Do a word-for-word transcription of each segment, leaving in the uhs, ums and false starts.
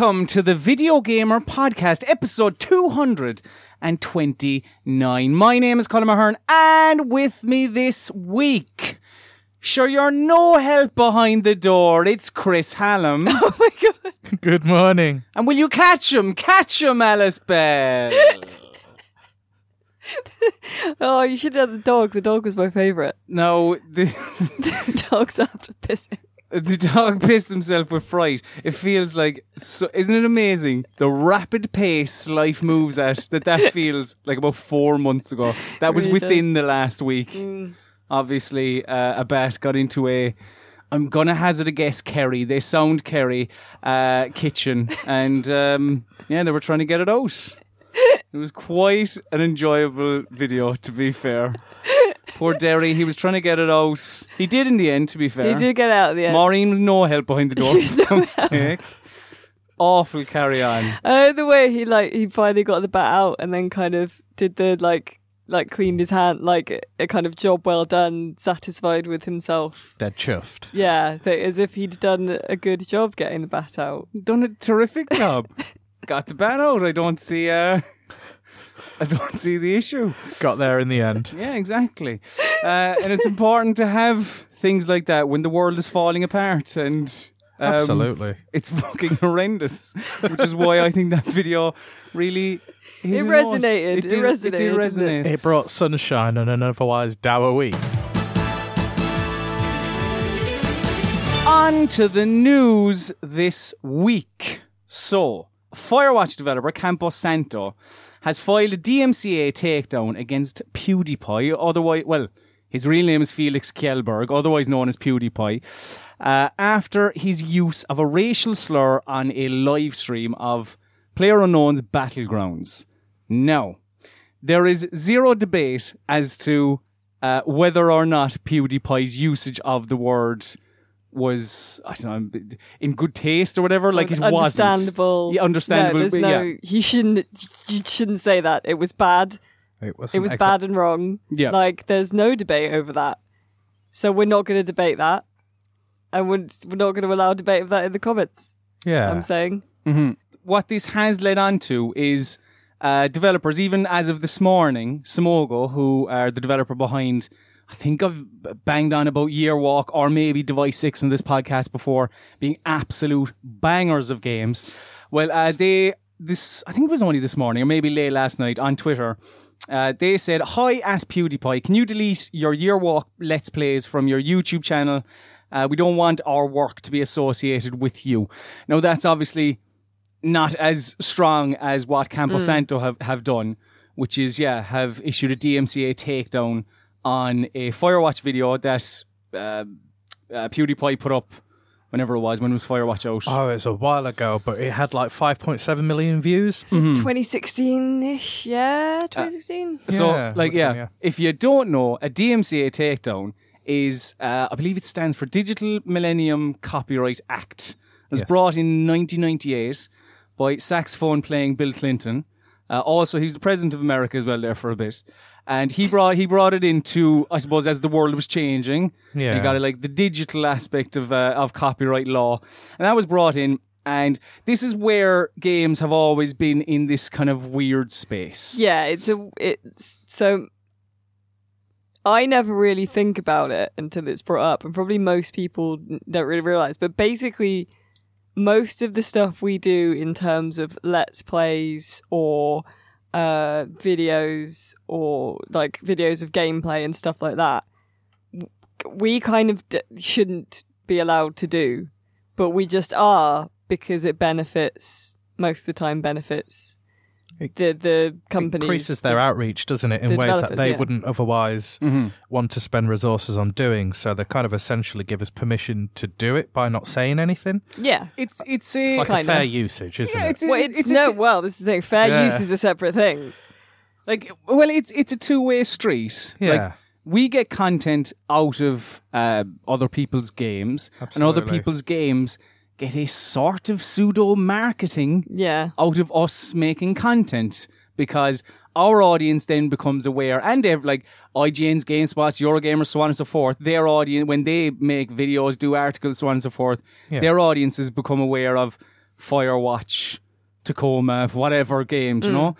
Welcome to the Video Gamer Podcast, episode two hundred twenty-nine. My name is Colin Mahern, and with me this week, sure you're no help behind the door, it's Chris Hallam. Oh my god. Good morning. And will you catch him? Catch him, Alice Bell. Oh, you should have the dog. The dog was my favourite. No. The, the dog's after pissing. The dog pissed himself with fright. It feels like, so, isn't it amazing? The rapid pace life moves at, that that feels like about four months ago. That was really within does. the last week. Mm. Obviously, uh, a bat got into a, I'm going to hazard a guess, Kerry. They sound Kerry, uh, kitchen. And um, yeah, they were trying to get it out. It was quite an enjoyable video, to be fair. Poor Derry, he was trying to get it out. He did in the end, to be fair. He did get it out at the end. Maureen was no help behind the door. She's no help. Awful carry on. Uh, the way he like he finally got the bat out and then kind of did the like like cleaned his hand, like a kind of job well done, satisfied with himself. That chuffed. Yeah, as if he'd done a good job getting the bat out. Done a terrific job. Got the bat out. I don't see. Uh... I don't see the issue. Got there in the end. Yeah, exactly. Uh, and it's important to have things like that when the world is falling apart. And um, absolutely. It's fucking horrendous, which is why I think that video really... It resonated. It, did, it resonated. It did resonate. It? it brought sunshine on an otherwise dour week. On to the news this week. So, Firewatch developer Campo Santo has filed a D M C A takedown against PewDiePie, otherwise, well, his real name is Felix Kjellberg, otherwise known as PewDiePie, uh, after his use of a racial slur on a live stream of PlayerUnknown's Battlegrounds. Now, there is zero debate as to uh, whether or not PewDiePie's usage of the word was, I don't know, in good taste or whatever, like it understandable. wasn't. Yeah, understandable. No, there's no, yeah. You shouldn't, you shouldn't say that. It was bad. It, it was exa- bad and wrong. Yeah. Like, there's no debate over that. So we're not going to debate that. And we're, we're not going to allow debate of that in the comments. Yeah. I'm saying. Mm-hmm. What this has led on to is uh, developers, even as of this morning, Samogo, who are the developer behind... I think I've banged on about Year Walk or maybe Device six in this podcast before being absolute bangers of games. Well, uh, they this I think it was only this morning or maybe late last night on Twitter. Uh, they said, "Hi at PewDiePie, can you delete your Year Walk Let's Plays from your YouTube channel? Uh, we don't want our work to be associated with you." Now, that's obviously not as strong as what Campo mm. Santo have, have done, which is yeah, have issued a D M C A takedown on a Firewatch video that uh, uh, PewDiePie put up whenever it was, when it was Firewatch out. Oh, it was a while ago, but it had like five point seven million views. Mm-hmm. twenty sixteen-ish, yeah, twenty sixteen. Uh, so, yeah, like, yeah, yeah, if you don't know, a D M C A takedown is, uh, I believe it stands for Digital Millennium Copyright Act. It was yes. brought in nineteen ninety-eight by saxophone-playing Bill Clinton. Uh, also, he was the president of America as well there for a bit. And he brought he brought it into, I suppose, as the world was changing. Yeah. You got it, like the digital aspect of uh, of copyright law. And that was brought in. And this is where games have always been in this kind of weird space. Yeah, it's a it's so I never really think about it until it's brought up, and probably most people don't really realize. But basically, most of the stuff we do in terms of Let's Plays or uh videos or like videos of gameplay and stuff like that, we kind of d- shouldn't be allowed to do, but we just are because it benefits most of the time benefits the the companies. It increases their the, outreach, doesn't it, in ways that they yeah. wouldn't otherwise mm-hmm. want to spend resources on doing. So they kind of essentially give us permission to do it by not saying anything. Yeah, it's it's, a, it's like a fair of. usage, isn't yeah, it's it? A, well, it's, it's no. A, well, this is the thing. Fair yeah. use is a separate thing. Like, well, it's it's a two way street. Yeah. Like, we get content out of uh, other people's games, Absolutely. and other people's games get a sort of pseudo-marketing yeah. out of us making content, because our audience then becomes aware, and they're like I G N's, GameSpot's, Eurogamer, so on and so forth, their audience, when they make videos, do articles, so on and so forth, yeah. their audiences become aware of, Firewatch, Tacoma, whatever games, mm. you know?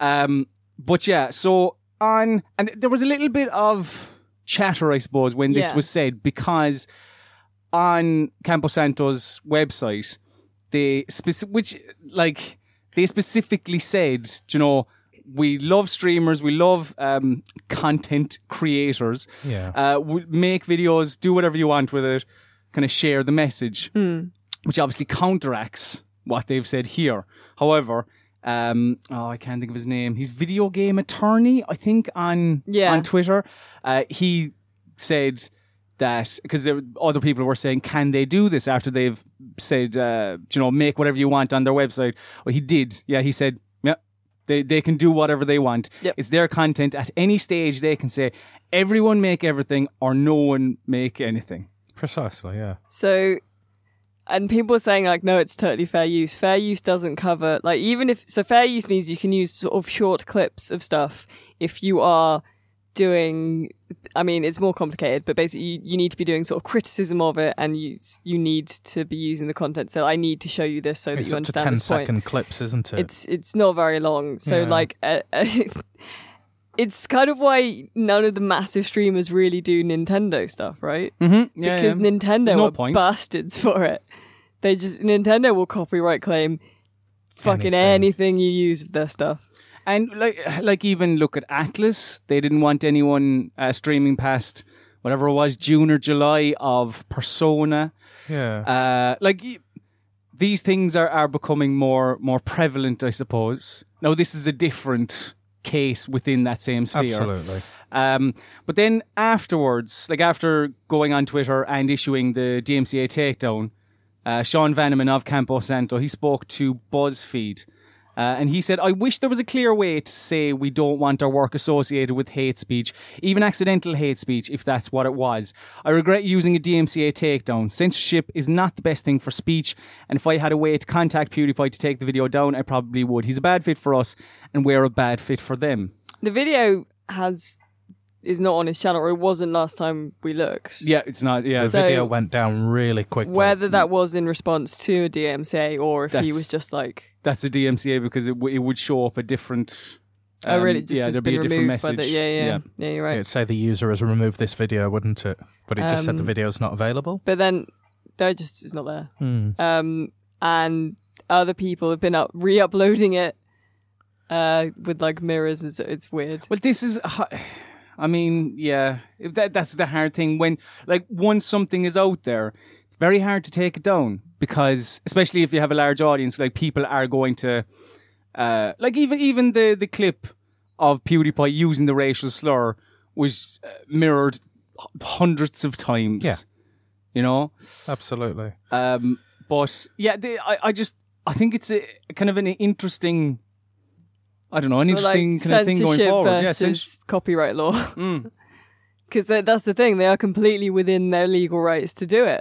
Um, but yeah, so on... And there was a little bit of chatter, I suppose, when this yeah. was said, because on Campo Santo's website, they... Speci- which, like, they specifically said, you know... We love streamers. We love um, content creators. Yeah. Uh, we make videos, do whatever you want with it, kind of share the message, mm. which obviously counteracts what they've said here. However, um, oh, I can't think of his name. He's Video Game Attorney, I think, on yeah. on Twitter. Uh, he said that, because other people were saying, can they do this after they've said, uh, you know, make whatever you want on their website? Well, he did. Yeah, he said, They they can do whatever they want. Yep. It's their content. At any stage, they can say, everyone make everything or no one make anything. Precisely, yeah. So, and people are saying, like, no, it's totally fair use. Fair use doesn't cover, like, even if, so fair use means you can use sort of short clips of stuff if you are doing, I mean, it's more complicated, but basically you, you need to be doing sort of criticism of it, and you you need to be using the content. So I need to show you this so that it's you understand this point. It's up to ten second clips, isn't it? It's it's not very long. So yeah. like, uh, it's kind of why none of the massive streamers really do Nintendo stuff, right? Mm-hmm. Yeah, because yeah. Nintendo no are point. bastards for it. They just Nintendo will copyright claim fucking anything, anything you use of their stuff. And like, like even look at Atlas. They didn't want anyone uh, streaming past whatever it was, June or July of Persona. Yeah. Uh, like these things are, are becoming more more prevalent, I suppose. Now this is a different case within that same sphere. Absolutely. Um, but then afterwards, like after going on Twitter and issuing the D M C A takedown, uh, Sean Vanneman of Campo Santo, he spoke to BuzzFeed. Uh, and he said, I wish there was a clear way to say we don't want our work associated with hate speech, even accidental hate speech, if that's what it was. I regret using a D M C A takedown. Censorship is not the best thing for speech, and if I had a way to contact PewDiePie to take the video down, I probably would. He's a bad fit for us, and we're a bad fit for them. The video has... is not on his channel, or it wasn't last time we looked. Yeah, it's not. Yeah, the so video went down really quickly. Whether that was in response to a D M C A or if that's, he was just like that's a D M C A because it, w- it would show up a different. Um, oh really? Just yeah, there'd been be a different message. The, yeah, yeah, yeah, yeah. You're right. It'd say the user has removed this video, wouldn't it? But it just um, said the video's not available. But then, that just is not there. Mm. Um, and other people have been up re-uploading it uh, with like mirrors, and so it's weird. Well, this is. Uh, I mean, yeah, that, that's the hard thing. When, like, once something is out there, it's very hard to take it down because, especially if you have a large audience, like, people are going to, uh, like, even even the, the clip of PewDiePie using the racial slur was mirrored hundreds of times. Yeah. You know? Absolutely. Um, but, yeah, they, I, I just, I think it's a, kind of an interesting... I don't know, an interesting like kind of thing going forward. Versus yeah, cens- copyright law. Because mm. that's the thing, they are completely within their legal rights to do it.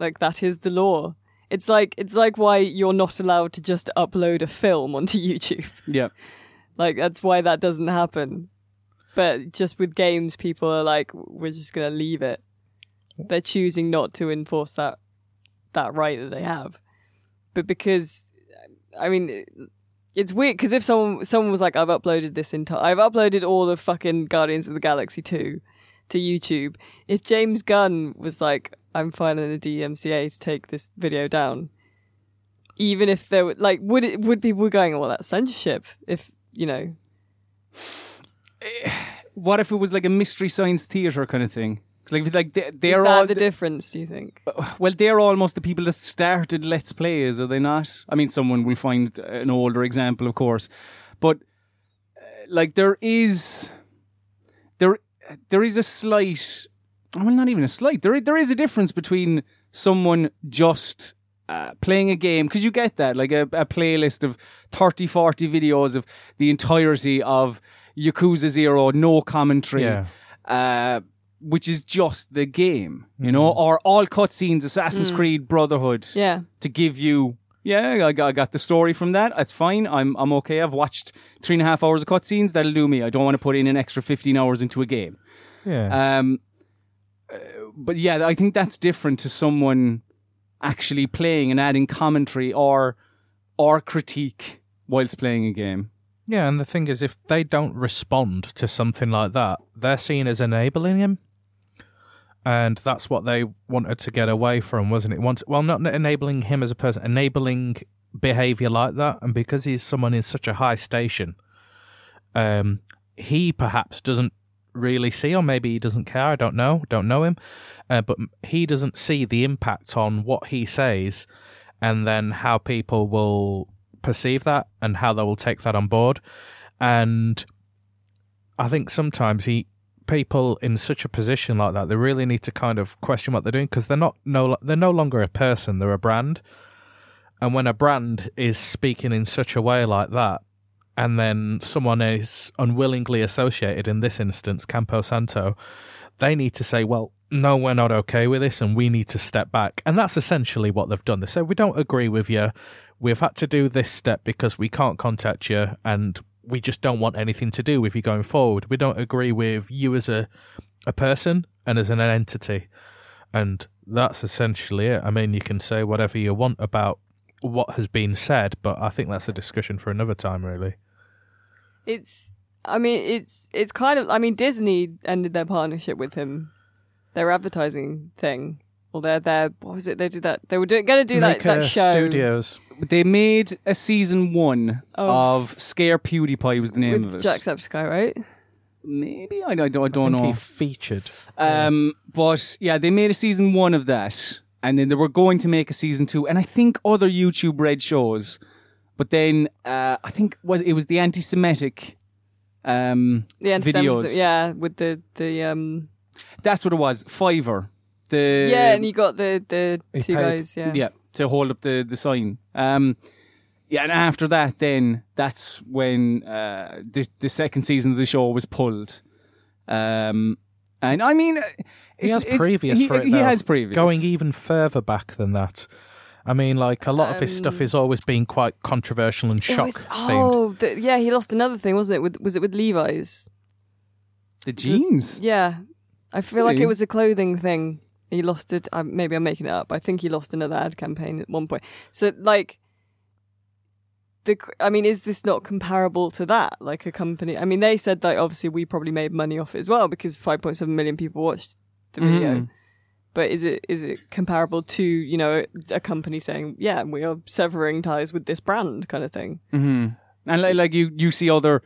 Like, that is the law. It's like it's like why you're not allowed to just upload a film onto YouTube. Yeah. Like, that's why that doesn't happen. But just with games, people are like, we're just going to leave it. They're choosing not to enforce that that right that they have. But because, I mean... It, It's weird, because if someone someone was like, I've uploaded this entire... I've uploaded all the fucking Guardians of the Galaxy two to YouTube. If James Gunn was like, I'm filing a D M C A to take this video down, even if there were... Like, would it, would people be going, well, that's censorship, if, you know... What if it was like a mystery science theatre kind of thing? Like, like they, they're Is that all the difference, do you think? Well, they're almost the people that started Let's Plays, are they not? I mean, someone will find an older example, of course. But, uh, like, there is... There, there is a slight... Well, not even a slight. There, there is a difference between someone just uh, playing a game, because you get that, like a, a playlist of thirty, forty videos of the entirety of Yakuza Zero, no commentary. Yeah. Uh, which is just the game, you know, mm. or all cutscenes, Assassin's mm. Creed Brotherhood, yeah, to give you, yeah, I got, I got the story from that. That's fine. I'm I'm okay. I've watched three and a half hours of cutscenes. That'll do me. I don't want to put in an extra fifteen hours into a game. Yeah. Um. But yeah, I think that's different to someone actually playing and adding commentary or or critique whilst playing a game. Yeah, and the thing is, if they don't respond to something like that, they're seen as enabling him. And that's what they wanted to get away from, wasn't it? Once, well, not enabling him as a person, enabling behaviour like that. And because he's someone in such a high station, um, he perhaps doesn't really see, or maybe he doesn't care, I don't know, don't know him. Uh, but he doesn't see the impact on what he says and then how people will perceive that and how they will take that on board. And I think sometimes he... people in such a position like that, they really need to kind of question what they're doing, because they're not no they're no longer a person, they're a brand. And when a brand is speaking in such a way like that, and then someone is unwillingly associated, in this instance Campo Santo, they need to say, well, no, we're not okay with this and we need to step back. And that's essentially what they've done. They said, we don't agree with you, we've had to do this step because we can't contact you and we just don't want anything to do with you going forward. We don't agree with you as a a person and as an entity. And that's essentially it. I mean, you can say whatever you want about what has been said, but I think that's a discussion for another time, really. It's, I mean, it's it's kind of, I mean, Disney ended their partnership with him, their advertising thing. Well, they're there. What was it? They did that. They were going to do that, that show. Studios. They made a season one oh. of Scare PewDiePie was the name with of it. Jacksepticeye, right? Maybe I, I, I don't I think know. He featured. Um, yeah. But yeah, they made a season one of that, and then they were going to make a season two, and I think other YouTube Red shows. But then uh, I think was it was the anti-Semitic um, the anti-Semitic videos. Yeah, with the the um... that's what it was. Fiverr. The, yeah, and he got the, the two paid, guys, yeah. Yeah, to hold up the, the sign. Um, yeah, and after that then, that's when uh, the, the second season of the show was pulled. Um, and I mean... He has it, previous he, for it, He though, has previous. Going even further back than that. I mean, like, a lot um, of his stuff has always been quite controversial and shock was, oh, themed. The, yeah, he lost another thing, wasn't it? With, was it with Levi's? The jeans? Was, yeah. I feel really? like it was a clothing thing. He lost it. Um, maybe I'm making it up. I think he lost another ad campaign at one point. So, like, the I mean, is this not comparable to that? Like a company. I mean, they said that obviously we probably made money off it as well because five point seven million people watched the mm. video. But is it is it comparable to, you know, a company saying, yeah, we are severing ties with this brand kind of thing? Mm-hmm. And like, like you, you see other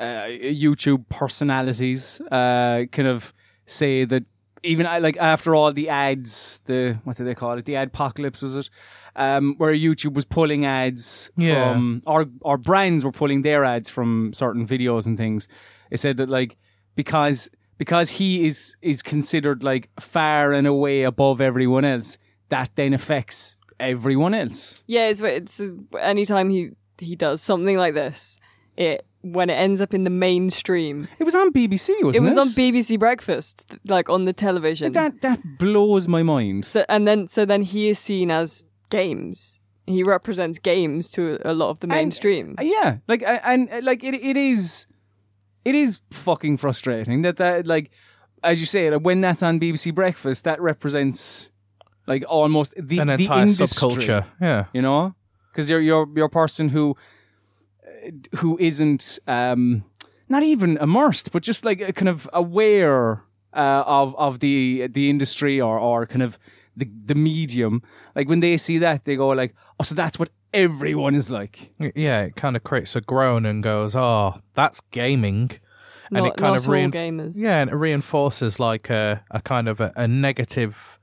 uh, YouTube personalities uh, kind of say that. Even like after all the ads, the what do they call it? The adpocalypse, was it? Um, where YouTube was pulling ads yeah. from, or or brands were pulling their ads from certain videos and things. It said that like because because he is is considered like far and away above everyone else, that then affects everyone else. Yeah, it's it's anytime he he does something like this, it. When it ends up in the mainstream. It was on B B C, wasn't it? It was on B B C Breakfast, like on the television. That that blows my mind. So and then so then he is seen as games. He represents games to a lot of the mainstream. And, yeah, like and like it it is it is fucking frustrating that that like as you say, like, when that's on B B C Breakfast, that represents like almost the an the entire industry, subculture. Yeah, you know, because you're you're you're a person who. who isn't um, not even immersed, but just like kind of aware uh, of of the the industry or or kind of the the medium. Like when they see that, they go like, "Oh, so that's what everyone is like." Yeah, it kind of creates a groan and goes, "Oh, that's gaming," and not, it kind not of rein- gamers. Yeah, and it reinforces like a, a kind of a, a negative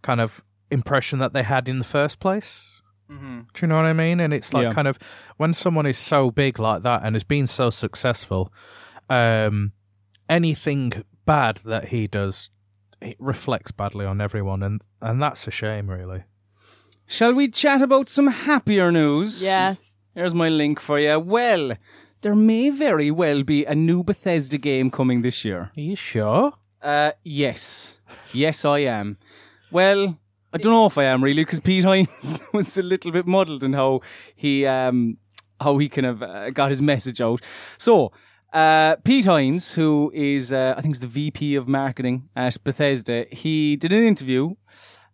kind of impression that they had in the first place. Mm-hmm. Do you know what I mean? And it's like yeah. kind of when someone is so big like that and has been so successful, um, anything bad that he does, it reflects badly on everyone, and and that's a shame, really. Shall we chat about some happier news? Yes. Here's my link for you. Well, there may very well be a new Bethesda game coming this year. Are you sure? Uh, yes. Yes, I am. Well... I don't know if I am really, because Pete Hines was a little bit muddled in how he um, how he kind of uh, got his message out. So uh, Pete Hines, who is uh, I think is the V P of marketing at Bethesda, he did an interview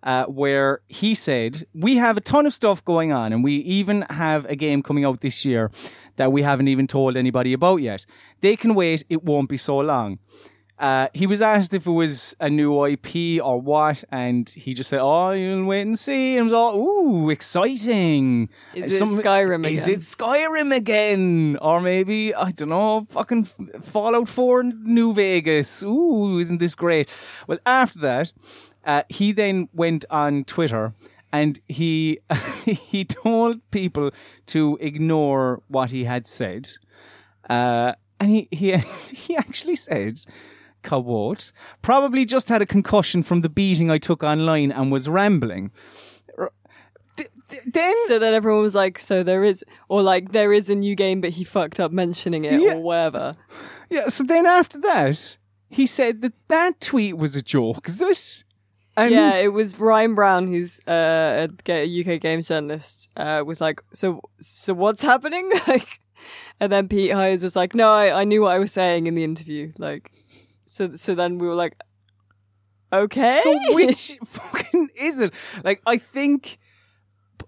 uh, where he said, we have a ton of stuff going on, and we even have a game coming out this year that we haven't even told anybody about yet. They can wait. It won't be so long. Uh, he was asked if it was a new I P or what, and he just said, oh, you'll wait and see. And I was all, ooh, exciting. Is it Some, Skyrim again? Is it Skyrim again? Or maybe, I don't know, fucking Fallout four in New Vegas. Ooh, isn't this great? Well, after that, uh, he then went on Twitter and he he told people to ignore what he had said. Uh, and he, he, he actually said... Quote, probably just had a concussion from the beating I took online and was rambling. D- d- then so that everyone was like, so there is, or like there is a new game, but he fucked up mentioning it yeah. or whatever. Yeah. So then after that, he said that that tweet was a joke. Is this? And yeah, it was Ryan Brown, who's uh, a U K games journalist, uh, was like, so so what's happening? Like, and then Pete Hines was like, no, I, I knew what I was saying in the interview, like. So so then we were like, okay. So which fucking is it? Like, I think,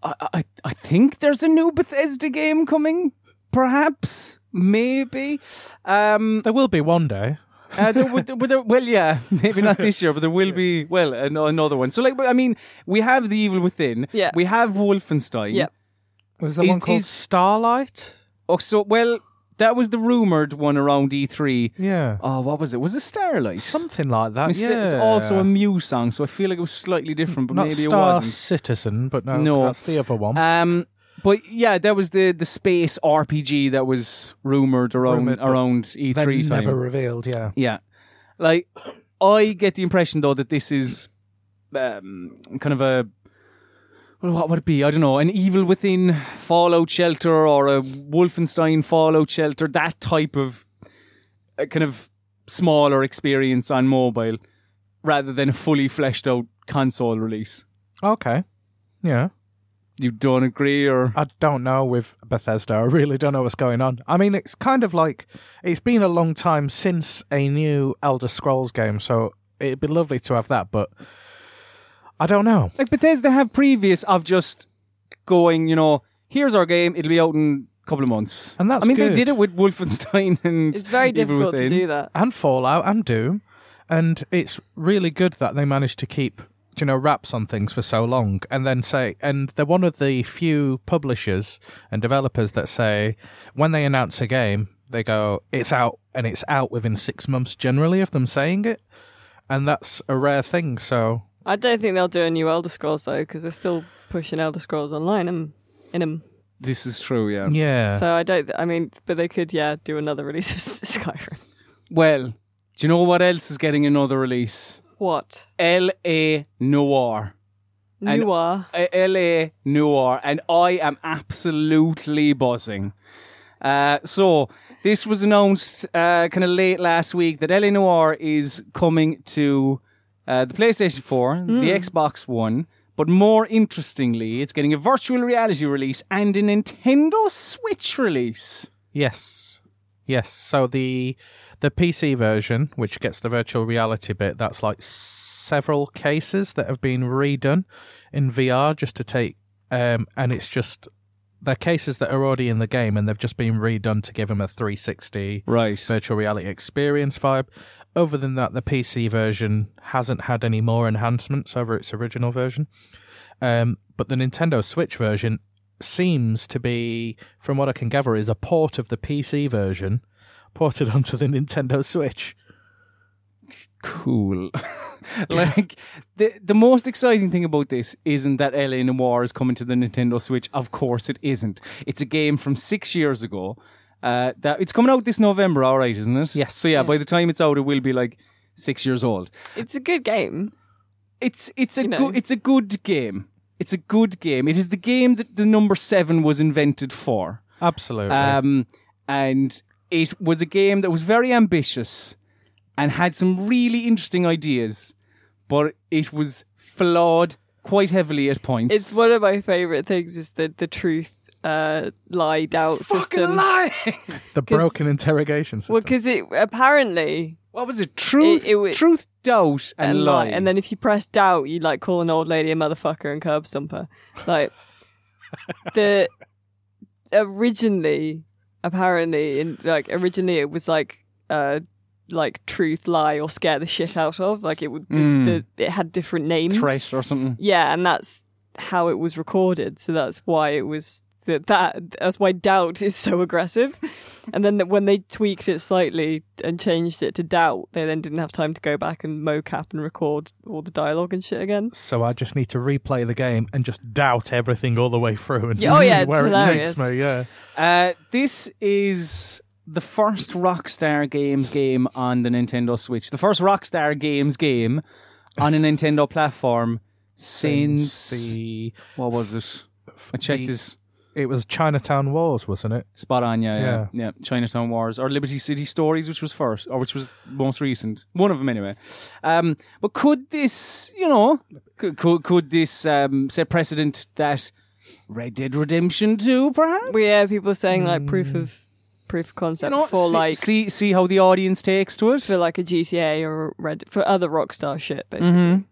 I, I I think there's a new Bethesda game coming. Perhaps, maybe. Um, there will be one day. uh, there, there, there, well, yeah, maybe not this year, but there will be. Well, an, another one. So like, I mean, we have The Evil Within. Yeah. We have Wolfenstein. Yeah. Was there is, one called is, Starlight? Oh, so well. That was the rumoured one around E three. Yeah. Oh, what was it? Was it Starlight? Something like that, Mister yeah. It's also a Mew song, so I feel like it was slightly different, but Not maybe Star it wasn't. Citizen, but no, no. that's the other one. Um, but yeah, there was the, the space R P G that was rumoured around rumoured, around E three time. Never revealed, yeah. Yeah. Like, I get the impression, though, that this is um, kind of a... Well, what would it be? I don't know. An Evil Within Fallout Shelter or a Wolfenstein Fallout Shelter, that type of uh, kind of smaller experience on mobile rather than a fully fleshed out console release. Okay. Yeah. You don't agree or... I don't know with Bethesda. I really don't know what's going on. I mean, it's kind of like... It's been a long time since a new Elder Scrolls game, so it'd be lovely to have that, but... I don't know. Like Bethesda have previous of just going, you know, here's our game. It'll be out in a couple of months. And that's I mean, good. They did it with Wolfenstein and... It's very difficult to do that. And Fallout and Doom. And it's really good that they managed to keep, you know, wraps on things for so long. And then say... And they're one of the few publishers and developers that say, when they announce a game, they go, it's out. And it's out within six months generally of them saying it. And that's a rare thing, so... I don't think they'll do a new Elder Scrolls, though, because they're still pushing Elder Scrolls online in, in them. This is true, yeah. Yeah. So I don't, I mean, but they could, yeah, do another release of Skyrim. Well, do you know what else is getting another release? What? L A. Noire. Noir. L A. Noire. And I am absolutely buzzing. Uh, so, this was announced uh, kind of late last week that L A. Noire is coming to... Uh, the PlayStation four, mm. the Xbox One, but more interestingly, it's getting a virtual reality release and a Nintendo Switch release. Yes. Yes. So the the P C version, which gets the virtual reality bit, that's like several cases that have been redone in V R just to take... Um, and it's just... They're cases that are already in the game and they've just been redone to give them a three sixty right. virtual reality experience vibe. Other than that, the P C version hasn't had any more enhancements over its original version. Um, but the Nintendo Switch version seems to be, from what I can gather, is a port of the P C version ported onto the Nintendo Switch. Cool. Like, the the most exciting thing about this isn't that L A. Noire is coming to the Nintendo Switch. Of course it isn't. It's a game from six years ago. Uh, that it's coming out this November, all right, isn't it? Yes. So yeah, by the time it's out, it will be like six years old. It's a good game. It's it's a you know. good it's a good game. It's a good game. It is the game that the number seven was invented for. Absolutely. Um, and it was a game that was very ambitious. And had some really interesting ideas, but it was flawed quite heavily at points. It's one of my favourite things is the, the truth, uh, lie, doubt Fucking system. Fucking lie! The broken interrogation system. Well, because it apparently What was it? Truth, it, it was, truth, doubt, and, and lie. And then if you press doubt, you'd like call an old lady a motherfucker and curb stomp her. Like the originally, apparently, in like originally it was like uh like truth, lie, or scare the shit out of. Like it would, mm. the, the, it had different names, trace or something. Yeah, and that's how it was recorded. So that's why it was that. that that's why doubt is so aggressive. And then when they tweaked it slightly and changed it to doubt, they then didn't have time to go back and mocap and record all the dialogue and shit again. So I just need to replay the game and just doubt everything all the way through and just oh, yeah, see where hilarious. It takes me. Yeah, uh, this is the first Rockstar Games game on the Nintendo Switch. The first Rockstar Games game on a Nintendo platform since, since the... What was it? I checked the, this. It was Chinatown Wars, wasn't it? Spot on, yeah, yeah, yeah, yeah. Chinatown Wars or Liberty City Stories, which was first, or which was most recent. One of them, anyway. Um, but could this, you know, could could, could this um, set precedent that Red Dead Redemption two, perhaps? Well, yeah, people are saying like mm. proof of proof of concept, you know, for see, like see see how the audience takes to it for like a G T A or Red for other Rockstar shit, basically, mm-hmm.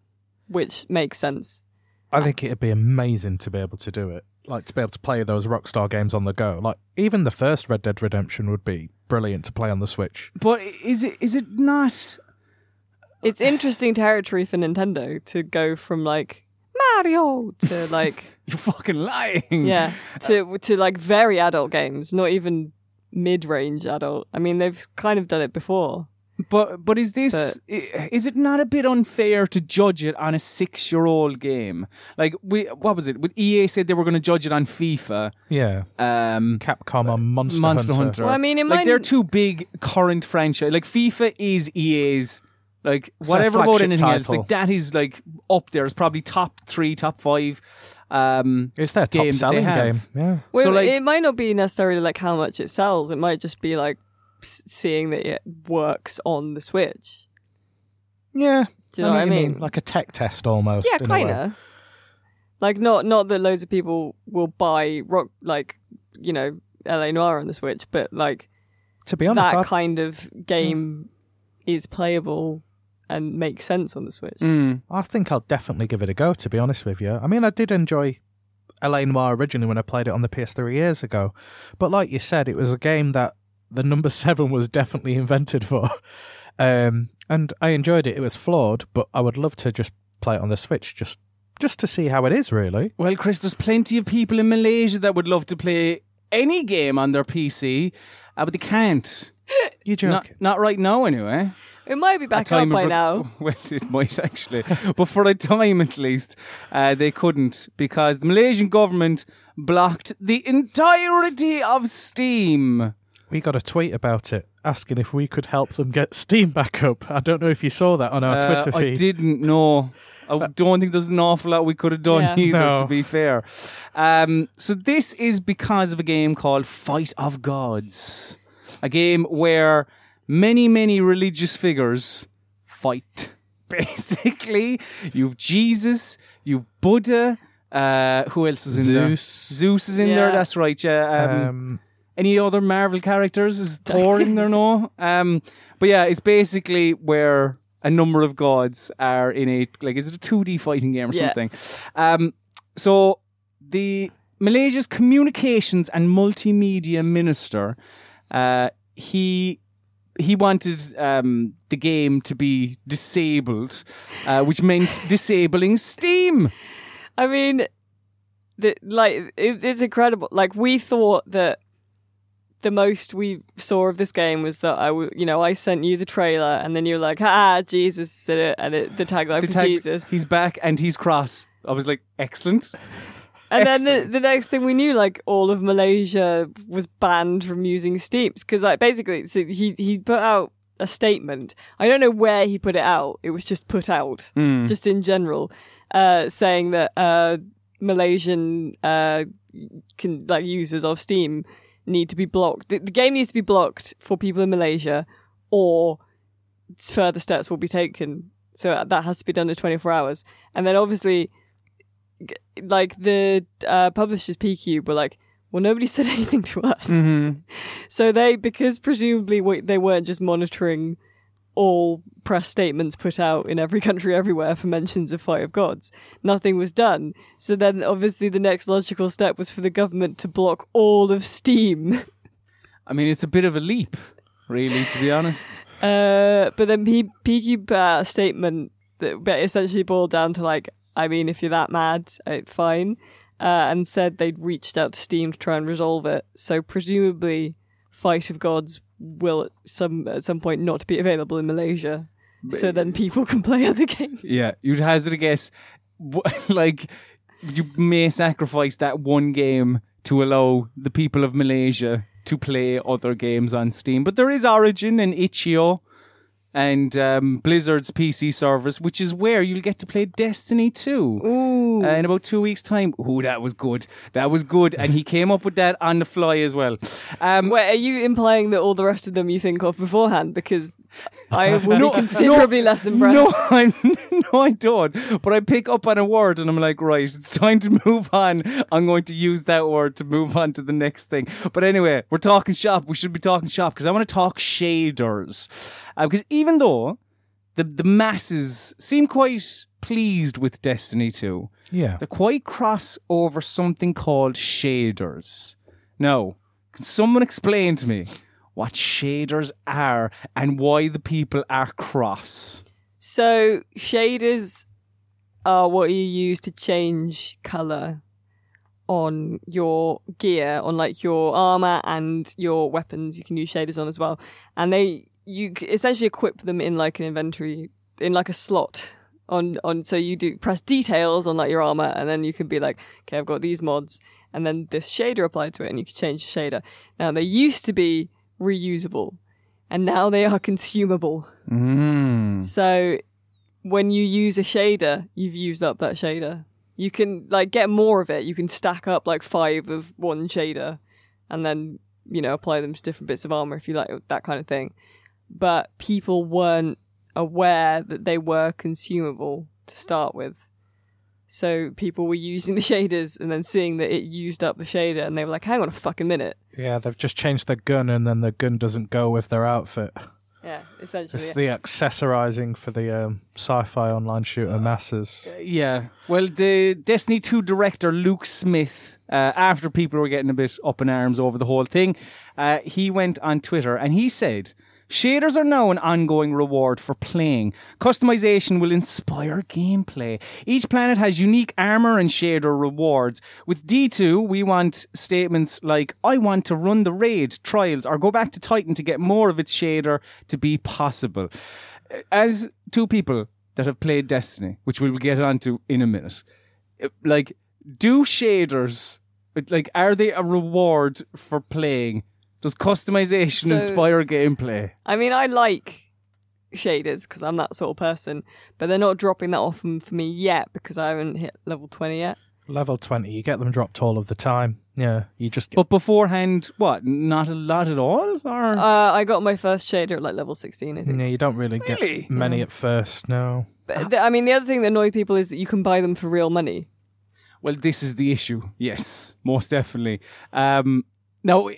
which makes sense. I think it'd be amazing to be able to do it. Like, to be able to play those Rockstar games on the go. Like, even the first Red Dead Redemption would be brilliant to play on the Switch. But is it is it not... It's interesting territory for Nintendo to go from, like, Mario to, like... You're fucking lying! Yeah, to, to like, very adult games, not even mid-range adult. I mean, they've kind of done it before. But but is this but, is it not a bit unfair to judge it on a six-year-old game? Like we, what was it? E A said they were going to judge it on FIFA. Yeah. Um, Capcom on Monster, Monster Hunter. Hunter. Well, I mean, it like might... they're two big current franchise. Like FIFA is E A's. Like it's whatever about anything title. Else, like that is like up there. It's probably top three, top five. Um, it's their top selling game. Yeah. Well, so like, it might not be necessarily like how much it sells. It might just be like. Seeing that it works on the Switch. Yeah. Do you know I what I mean? mean? Like a tech test almost. Yeah, kind of. Like, not not that loads of people will buy, rock like, you know, L A. Noire on the Switch, but, like, to be honest, that I've... kind of game mm. is playable and makes sense on the Switch. Mm. I think I'll definitely give it a go, to be honest with you. I mean, I did enjoy L A. Noire originally when I played it on the P S three years ago, but like you said, it was a game that the number seven was definitely invented for. Um, and I enjoyed it. It was flawed, but I would love to just play it on the Switch just just to see how it is, really. Well, Chris, there's plenty of people in Malaysia that would love to play any game on their P C, uh, but they can't. You're joking. Not, not right now, anyway. It might be back up by re- now. Well, it might, actually. But for a time, at least, uh, they couldn't because the Malaysian government blocked the entirety of Steam. We got a tweet about it, asking if we could help them get Steam back up. I don't know if you saw that on our uh, Twitter feed. I didn't know. I don't think there's an awful lot we could have done yeah. either, no. to be fair. Um, so this is because of a game called Fight of Gods. A game where many, many religious figures fight. Basically, you've Jesus, you've Buddha, uh, who else is in Zeus. there? Zeus is in yeah. there, that's right. Yeah, um... um Any other Marvel characters? Is Thor in there now? Um, but yeah, it's basically where a number of gods are in a... Like, is it a two D fighting game or yeah. something? Um, so, the Malaysia's communications and multimedia minister, uh, he... He wanted um, the game to be disabled, uh, which meant disabling Steam. I mean, the, like, it, it's incredible. Like, we thought that the most we saw of this game was that I, w- you know, I sent you the trailer, and then you were like, "Ah, Jesus did it," and it, the tagline was tag- Jesus. He's back and he's cross. I was like, "Excellent." And Excellent. then the, the next thing we knew, like all of Malaysia was banned from using Steam because, like, basically, so he he put out a statement. I don't know where he put it out. It was just put out, mm. just in general, uh, saying that uh, Malaysian uh, can like users of Steam. Need to be blocked. The, the game needs to be blocked for people in Malaysia, or further steps will be taken. So that has to be done in twenty-four hours. And then obviously, like the uh, publishers, P Q, were like, "Well, nobody said anything to us." Mm-hmm. So they, because presumably we, they weren't just monitoring all press statements put out in every country everywhere for mentions of Fight of Gods. Nothing was done. So then obviously the next logical step was for the government to block all of Steam. I mean, it's a bit of a leap, really, to be honest. Uh, but then P- PewDiePie statement that essentially boiled down to, like, I mean, if you're that mad, it's fine. Uh, and said they'd reached out to Steam to try and resolve it. So presumably Fight of Gods will at some at some point not be available in Malaysia. But so then people can play other games. Yeah, you'd hazard a guess. Like, you may sacrifice that one game to allow the people of Malaysia to play other games on Steam. But there is Origin and itch dot io and um, Blizzard's P C service, which is where you'll get to play Destiny two. Ooh. Uh, in about two weeks' time. Ooh, that was good. That was good. And he came up with that on the fly as well. Um, Wait, are you implying that all the rest of them you think of beforehand? Because I will no, be considerably no, less impressed. No, I'm, no, I don't. But I pick up on a word and I'm like, right, it's time to move on. I'm going to use that word to move on to the next thing. But anyway, we're talking shop. We should be talking shop because I want to talk shaders. Uh, because even though the, the masses seem quite pleased with Destiny two, yeah, they're quite cross over something called shaders. Now, can someone explain to me what shaders are and why the people are cross? So shaders are what you use to change colour on your gear, on like your armour and your weapons. You can use shaders on as well. And they you essentially equip them in like an inventory, in like a slot. On, on so you do press details on like your armour and then you can be like, okay, I've got these mods and then this shader applied to it and you can change the shader. Now they used to be reusable and now they are consumable. Mm. So when you use a shader, you've used up that shader. You can like get more of it. You can stack up like five of one shader and then, you know, apply them to different bits of armor if you like, that kind of thing. But people weren't aware that they were consumable to start with. So people were using the shaders and then seeing that it used up the shader and they were like, hang on a fucking minute. Yeah, they've just changed their gun and then the gun doesn't go with their outfit. Yeah, essentially. It's yeah. the accessorizing for the um, sci-fi online shooter uh, masses. Uh, yeah. Well, the Destiny two director, Luke Smith, uh, after people were getting a bit up in arms over the whole thing, uh, he went on Twitter and he said, shaders are now an ongoing reward for playing. Customization will inspire gameplay. Each planet has unique armor and shader rewards. With D two, we want statements like, I want to run the raid, trials, or go back to Titan to get more of its shader to be possible. As two people that have played Destiny, which we will get onto in a minute, like, do shaders, like, are they a reward for playing? Does customization so, inspire gameplay? I mean, I like shaders because I'm that sort of person, but they're not dropping that often for me yet because I haven't hit level twenty yet. Level twenty, you get them dropped all of the time. Yeah, you just. Get... But beforehand, what? Not a lot at all? Or uh, I got my first shader at like level sixteen, I think. Yeah, you don't really, really? get many yeah. at first, no. But the, I mean, the other thing that annoys people is that you can buy them for real money. Well, this is the issue. Yes, most definitely. Um, now.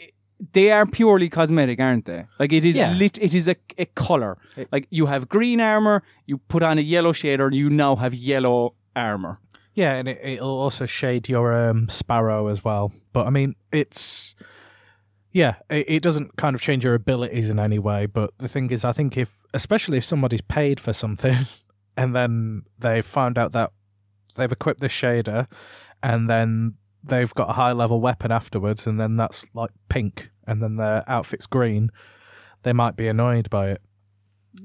They are purely cosmetic, aren't they? Like, it is yeah. lit, it is a, a colour. Like, you have green armour, you put on a yellow shader, and you now have yellow armour. Yeah, and it, it'll also shade your um, Sparrow as well. But, I mean, it's... Yeah, it, it doesn't kind of change your abilities in any way, but the thing is, I think if... Especially if somebody's paid for something, and then they found out that they've equipped this shader, and then... they've got a high-level weapon afterwards, and then that's, like, pink, and then their outfit's green, they might be annoyed by it.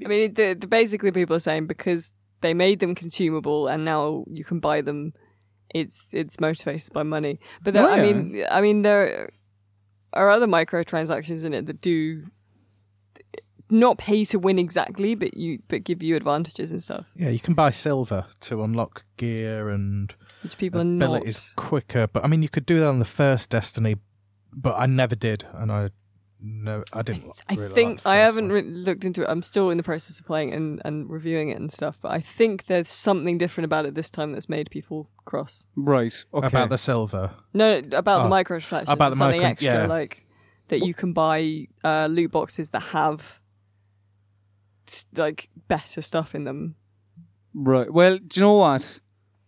I mean, the, the basically people are saying because they made them consumable, and now you can buy them, it's it's motivated by money. But there, yeah. I mean, I mean, there are other microtransactions in it that do not pay to win exactly, but you but give you advantages and stuff. Yeah, you can buy silver to unlock gear and... Which people are not. Abilities quicker, but I mean, you could do that on the first Destiny, but I never did, and I no, I didn't. I, th- really I think like the first I haven't re- looked into it. I'm still in the process of playing and and reviewing it and stuff, but I think there's something different about it this time that's made people cross. Right. Okay. About the silver. No, no about oh. the microtransactions. About the something micro- extra, yeah. like that you can buy uh, loot boxes that have like better stuff in them. Right. Well, do you know what?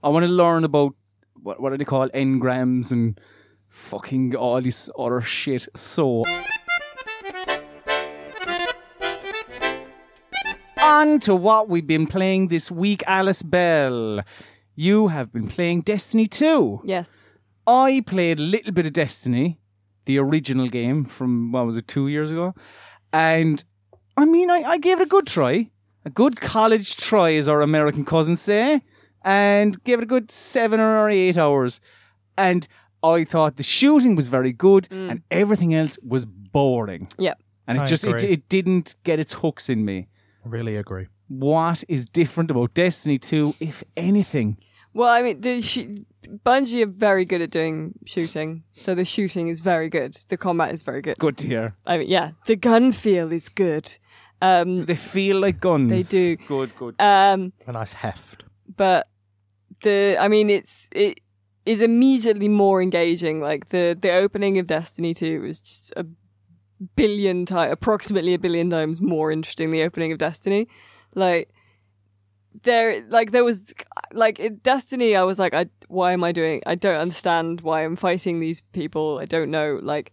I want to learn about what what are they called? Engrams and fucking all this other shit. So on to what we've been playing this week, Alice Bell. You have been playing Destiny two. Yes. I played a little bit of Destiny, the original game from, what was it, two years ago? And, I mean, I, I gave it a good try. A good college try, as our American cousins say. And gave it a good seven or eight hours. And I thought the shooting was very good mm. and everything else was boring. Yeah. And it I just it, it didn't get its hooks in me. I really agree. What is different about Destiny two, if anything? Well, I mean, the sh- Bungie are very good at doing shooting, so the shooting is very good. The combat is very good. It's good to hear. I mean, yeah, the gun feel is good. Um, they feel like guns. They do. Good, good. Um, a nice heft. But the, I mean, it's it is immediately more engaging. Like the the opening of Destiny two was just a billion times, approximately a billion times more interesting. The opening of Destiny. Like there, like there was, like in Destiny, I was like, I, why am I doing? I don't understand why I'm fighting these people. I don't know, like,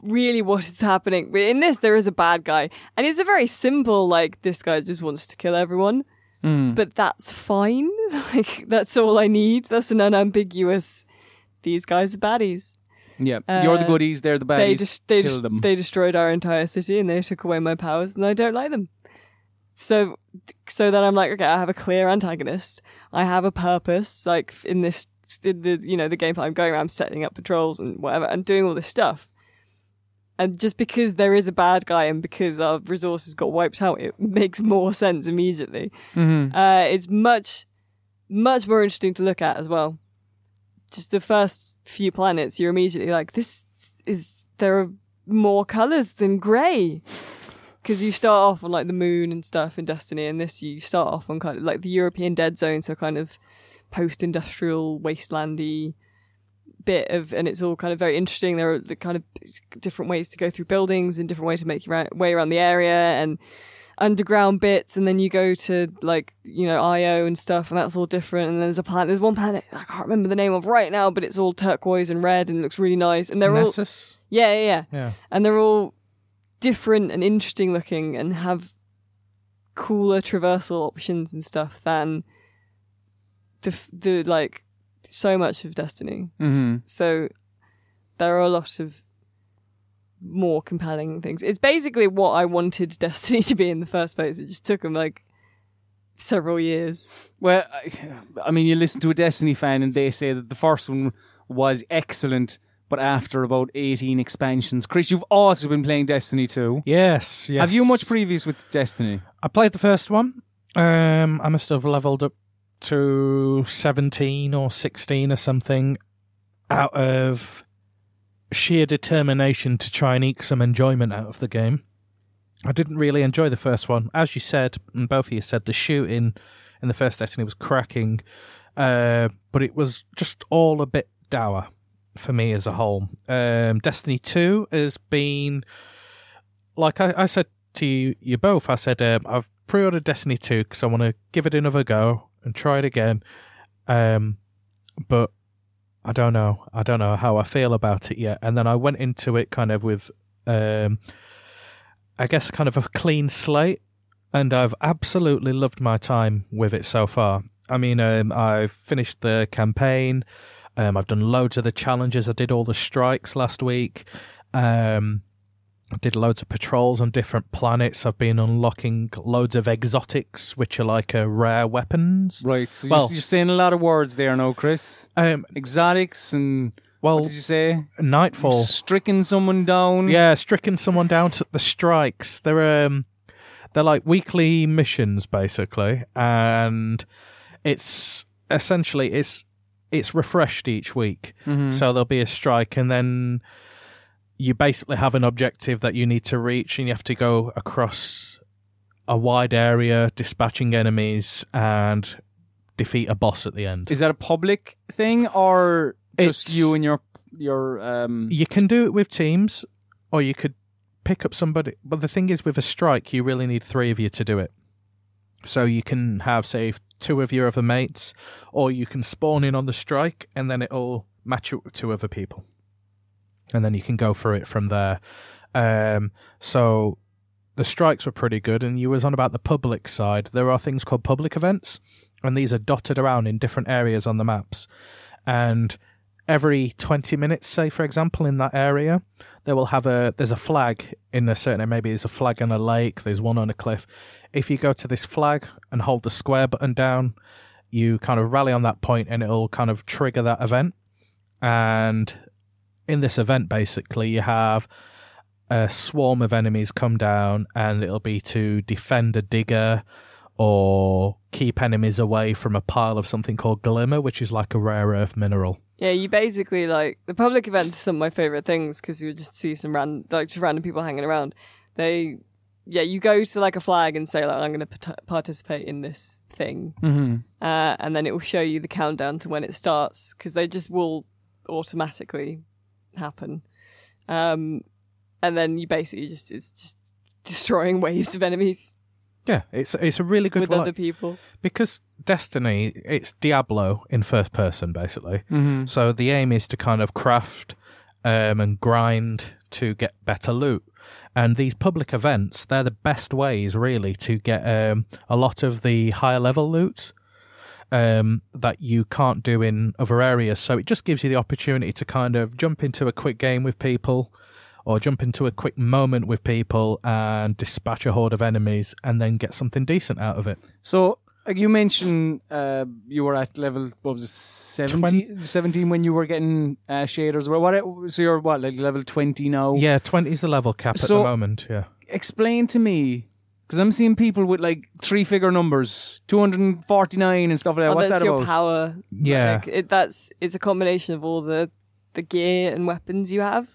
really what is happening. But in this, there is a bad guy, and it's a very simple, like, this guy just wants to kill everyone, mm. but that's fine. Like that's all I need. That's an unambiguous. These guys are baddies. Yeah, uh, you're the goodies. They're the baddies. They just they just, them. They destroyed our entire city, and they took away my powers, and I don't like them. So, so then I'm like, okay, I have a clear antagonist. I have a purpose, like in this, in the you know, the game. I'm going around setting up patrols and whatever, and doing all this stuff. And just because there is a bad guy and because our resources got wiped out, it makes more sense immediately. Mm-hmm. Uh, it's much, much more interesting to look at as well. Just the first few planets, you're immediately like, this is there are more colors than grey. Because you start off on like the moon and stuff in Destiny, and this you start off on kind of like the European dead zone, so kind of post-industrial wastelandy bit of, and it's all kind of very interesting. There are the kind of different ways to go through buildings and different way to make your way around the area and underground bits, and then you go to like you know I O and stuff, and that's all different. And there's a planet, there's one planet I can't remember the name of right now, but it's all turquoise and red and looks really nice. And they're Nessus? all yeah, yeah, yeah, yeah, and they're all different and interesting looking and have cooler traversal options and stuff than the, the like so much of Destiny. Mm-hmm. So there are a lot of more compelling things. It's basically what I wanted Destiny to be in the first place. It just took them like several years. Well, I, I mean, you listen to a Destiny fan and they say that the first one was excellent, but after about eighteen expansions. Chris, you've also been playing Destiny two. Yes, yes. Have you much previous with Destiny? I played the first one. Um, I must have leveled up to seventeen or sixteen or something out of sheer determination to try and eke some enjoyment out of the game. I didn't really enjoy the first one. As you said, and both of you said, the shooting in the first Destiny was cracking, uh, but it was just all a bit dour for me as a whole. um, Destiny two has been, like I, I said to you, you both, I said um, I've pre-ordered Destiny two because I want to give it another go and try it again, um, but I don't know I don't know how I feel about it yet. And then I went into it kind of with um, I guess kind of a clean slate, and I've absolutely loved my time with it so far. I mean, um, I've finished the campaign. Um, I've done loads of the challenges. I did all the strikes last week. Um, I did loads of patrols on different planets. I've been unlocking loads of exotics, which are like uh, rare weapons. Right. So well, you're, you're saying a lot of words there now, Chris. Um, exotics and... Well, what did you say? Nightfall. You're stricken someone down. Yeah, stricken someone down to the strikes. They're, um, they're like weekly missions, basically. And it's... Essentially, it's... it's refreshed each week. Mm-hmm. So there'll be a strike, and then you basically have an objective that you need to reach, and you have to go across a wide area, dispatching enemies, and defeat a boss at the end. Is that a public thing, or just it's, you and your... your? Um... You can do it with teams, or you could pick up somebody. But the thing is, with a strike, you really need three of you to do it. So you can have, say, two of your other mates, or you can spawn in on the strike, and then it'll match up with two other people. And then you can go through it from there. Um, so the strikes were pretty good, and you was on about the public side. There are things called public events, and these are dotted around in different areas on the maps. And every twenty minutes, say, for example, in that area, they will have a, there's a flag in a certain, maybe there's a flag on a lake, there's one on a cliff. If you go to this flag and hold the square button down, you kind of rally on that point and it'll kind of trigger that event. And in this event, basically, you have a swarm of enemies come down, and it'll be to defend a digger or keep enemies away from a pile of something called glimmer, which is like a rare earth mineral. Yeah, you basically, like, the public events are some of my favourite things, because you would just see some random, like, just random people hanging around. They, yeah, you go to, like, a flag and say, like, I'm going to part- participate in this thing. Mm-hmm. Uh, and then it will show you the countdown to when it starts, because they just will automatically happen. Um, and then you basically just, it's just destroying waves of enemies. Yeah, it's it's a really good one. With like, other people. Because Destiny, it's Diablo in first person, basically. Mm-hmm. So the aim is to kind of craft um, and grind to get better loot. And these public events, they're the best ways, really, to get um, a lot of the higher level loot um, that you can't do in other areas. So it just gives you the opportunity to kind of jump into a quick game with people, or jump into a quick moment with people and dispatch a horde of enemies and then get something decent out of it. So you mentioned uh, you were at level, what was it, seventeen, seventeen when you were getting uh, shaders. What, so you're what, like level twenty now? Yeah, twenty is the level cap so at the moment, yeah. Explain to me, because I'm seeing people with like three-figure numbers, two hundred forty-nine and stuff like that. Oh, what's that about? That's your power. Yeah. Like, it, that's, it's a combination of all the, the gear and weapons you have.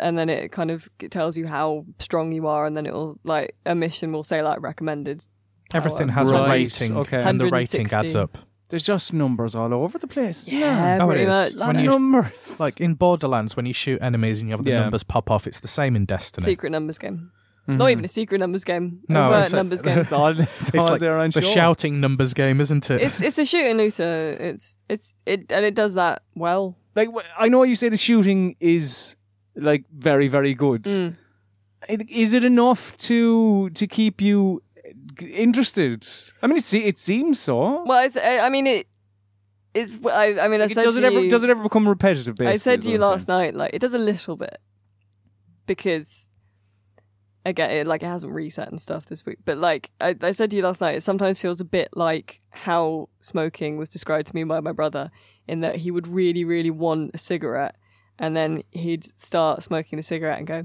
And then it kind of it tells you how strong you are, and then it'll like a mission will say like recommended. Power. Everything has right. a rating, okay. And the rating adds up. There's just numbers all over the place. Yeah, yeah oh, pretty much. Like numbers, like in Borderlands, when you shoot enemies and you have the yeah. numbers pop off. It's the same in Destiny. Secret numbers game. Mm-hmm. Not even a secret numbers game. No, overt numbers game. It's, all, it's, it's like the sure. shouting numbers game, isn't it? It's it's a shoot and looter. It's it's it and it does that well. Like I know you say the shooting is. Like very, very good. Mm. Is it enough to to keep you interested? I mean, it it seems so. Well, it's, I mean it. It's I, I mean I said does to it ever you, does it ever become repetitive? Basically, I said to you last night, like it does a little bit because I get it. Like it hasn't reset and stuff this week, but like I, I said to you last night, it sometimes feels a bit like how smoking was described to me by my brother, in that he would really, really want a cigarette. And then he'd start smoking the cigarette and go,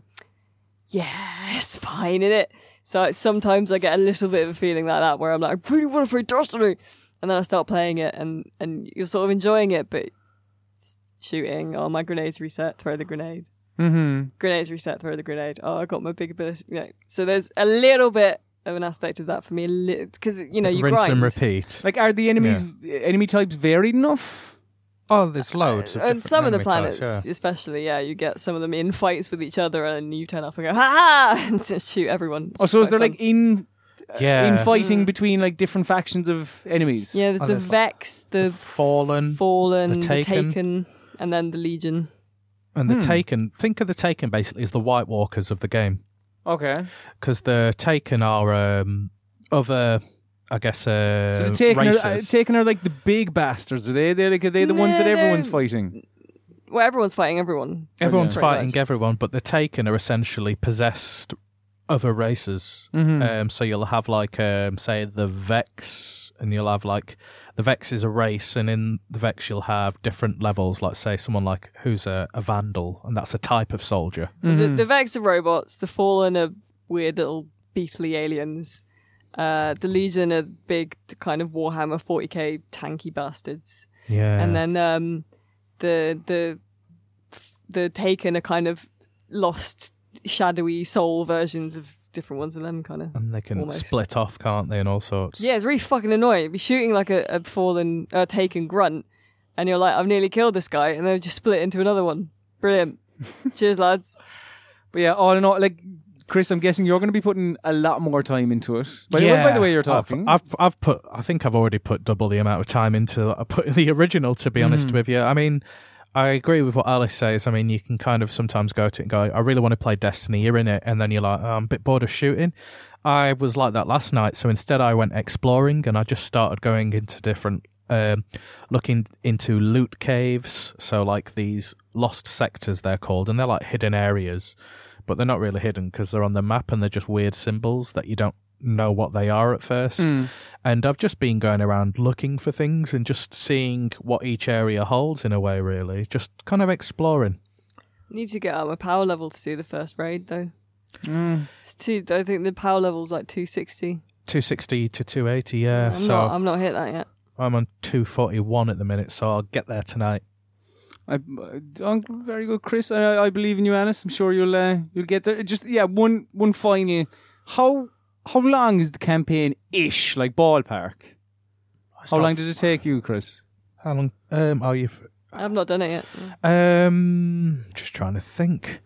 yeah, it's fine, innit? So it's, sometimes I get a little bit of a feeling like that where I'm like, I really want to play Destiny. And then I start playing it and, and you're sort of enjoying it, but shooting, oh, my grenade's reset, throw the grenade. Mm-hmm. Grenade's reset, throw the grenade. Oh, I got my big ability. Yeah. So there's a little bit of an aspect of that for me. Because, you know, you rinse grind. And repeat. Like, are the enemies yeah. enemy types varied enough? Oh, there's loads. Of and some of the planets, types, yeah. especially, yeah, you get some of them in fights with each other, and you turn up and go, ha ha, and just shoot everyone. Oh, so is there fun. Like in, yeah. in fighting mm. between like different factions of enemies? Yeah, there's oh, the there's Vex, like, the Fallen, Fallen, the Taken. the Taken, and then the Legion. And the hmm. Taken, think of the Taken basically as the Voidwalkers of the game. Okay. Because the Taken are um, other. I guess uh, so the Taken races. Are, uh, Taken are like the big bastards. Are they? They're like, are they the no, ones that everyone's fighting? Well, everyone's fighting everyone. Everyone's yeah. fighting everyone, but the Taken are essentially possessed other races. Mm-hmm. Um, so you'll have like, um, say, the Vex, and you'll have like, the Vex is a race, and in the Vex you'll have different levels, like say someone like who's a, a Vandal, and that's a type of soldier. Mm-hmm. The, the Vex are robots, the Fallen are weird little beetly aliens. Uh, the Legion are big kind of Warhammer forty k tanky bastards. Yeah. And then um, the the the Taken are kind of lost, shadowy soul versions of different ones of them, kind of. And they can almost. Split off, can't they, and all sorts. Yeah, it's really fucking annoying. You'd be shooting like a, a fallen, uh, Taken grunt, and you're like, I've nearly killed this guy, and they'll just split into another one. Brilliant. Cheers, lads. But yeah, all in all, like, Chris, I'm guessing you're going to be putting a lot more time into it. By, yeah, the, by the way, you're talking. I've, I've I've put. I think I've already put double the amount of time into I put the original. To be honest mm. with you, I mean, I agree with what Alice says. I mean, you can kind of sometimes go to it and go, I really want to play Destiny. You're in it, and then you're like, oh, I'm a bit bored of shooting. I was like that last night, so instead I went exploring and I just started going into different, um, looking into loot caves. So like these lost sectors, they're called, and they're like hidden areas. But they're not really hidden because they're on the map and they're just weird symbols that you don't know what they are at first. Mm. And I've just been going around looking for things and just seeing what each area holds in a way, really. Just kind of exploring. Need to get up my power level to do the first raid, though. Mm. It's too, I think the power level's like two sixty. two sixty to two eighty, yeah. I'm, so not, I'm not hit that yet. I'm on two forty-one at the minute, so I'll get there tonight. I, I'm very good, Chris. I, I believe in you, Alice. I'm sure you'll uh, you'll get there. Just yeah, one one final. How how long is the campaign ish? Like ballpark. How long did it take you, Chris? How long? Um, oh, you've. I've not done it yet. Um, just trying to think,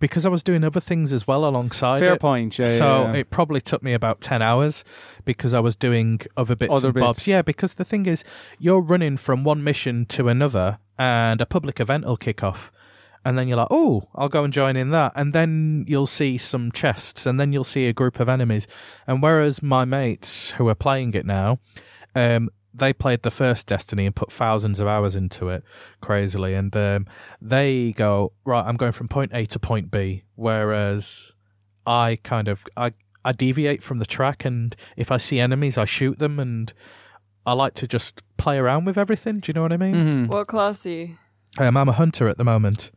because I was doing other things as well alongside. Fair it. point. Yeah. So yeah, yeah. It probably took me about ten hours because I was doing other bits other and bits. bobs. Yeah, because the thing is, you're running from one mission to another. And a public event will kick off. And then you're like, oh, I'll go and join in that. And then you'll see some chests. And then you'll see a group of enemies. And whereas my mates who are playing it now, um, they played the first Destiny and put thousands of hours into it, crazily. And um, they go, right, I'm going from point A to point B. Whereas I kind of, I, I deviate from the track. And if I see enemies, I shoot them. And I like to just play around with everything. Do you know what I mean? Mm-hmm. What class are you? Um, I'm a hunter at the moment.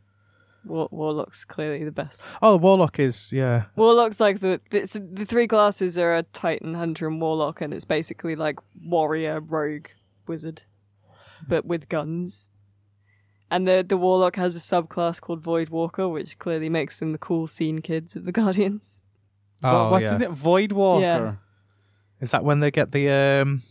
War- Warlock's clearly the best. Oh, Warlock is, yeah. Warlock's like the... It's, the three classes are a Titan, Hunter and Warlock, and it's basically like warrior, rogue, wizard, but with guns. And the, the Warlock has a subclass called Voidwalker, which clearly makes them the cool scene kids of the Guardians. Oh, Vo- what's yeah. his name? Voidwalker? Yeah. Is that when they get the... um?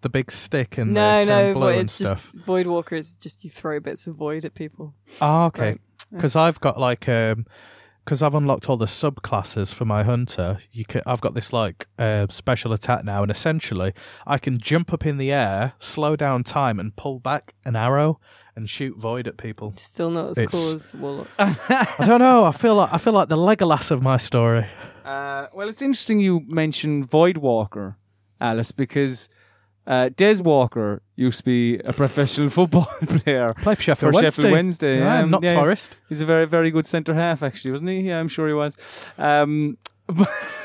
The big stick and no, the turn no, blue and stuff. No, no, Voidwalker is just you throw bits of void at people. Oh, okay. Because so, yes. I've got like, because um, I've unlocked all the subclasses for my hunter. You can, I've got this like uh, special attack now, and essentially I can jump up in the air, slow down time, and pull back an arrow and shoot void at people. Still not as it's, cool as Warlock. I don't know. I feel like I feel like the Legolas of my story. Uh, well, it's interesting you mentioned Voidwalker, Alice, because. Uh, Des Walker used to be a professional football player. Play for Sheffield for Wednesday. Sheffield Wednesday. Yeah, um, not yeah, Forest. He's a very, very good centre half, actually, wasn't he? Yeah, I'm sure he was. Um,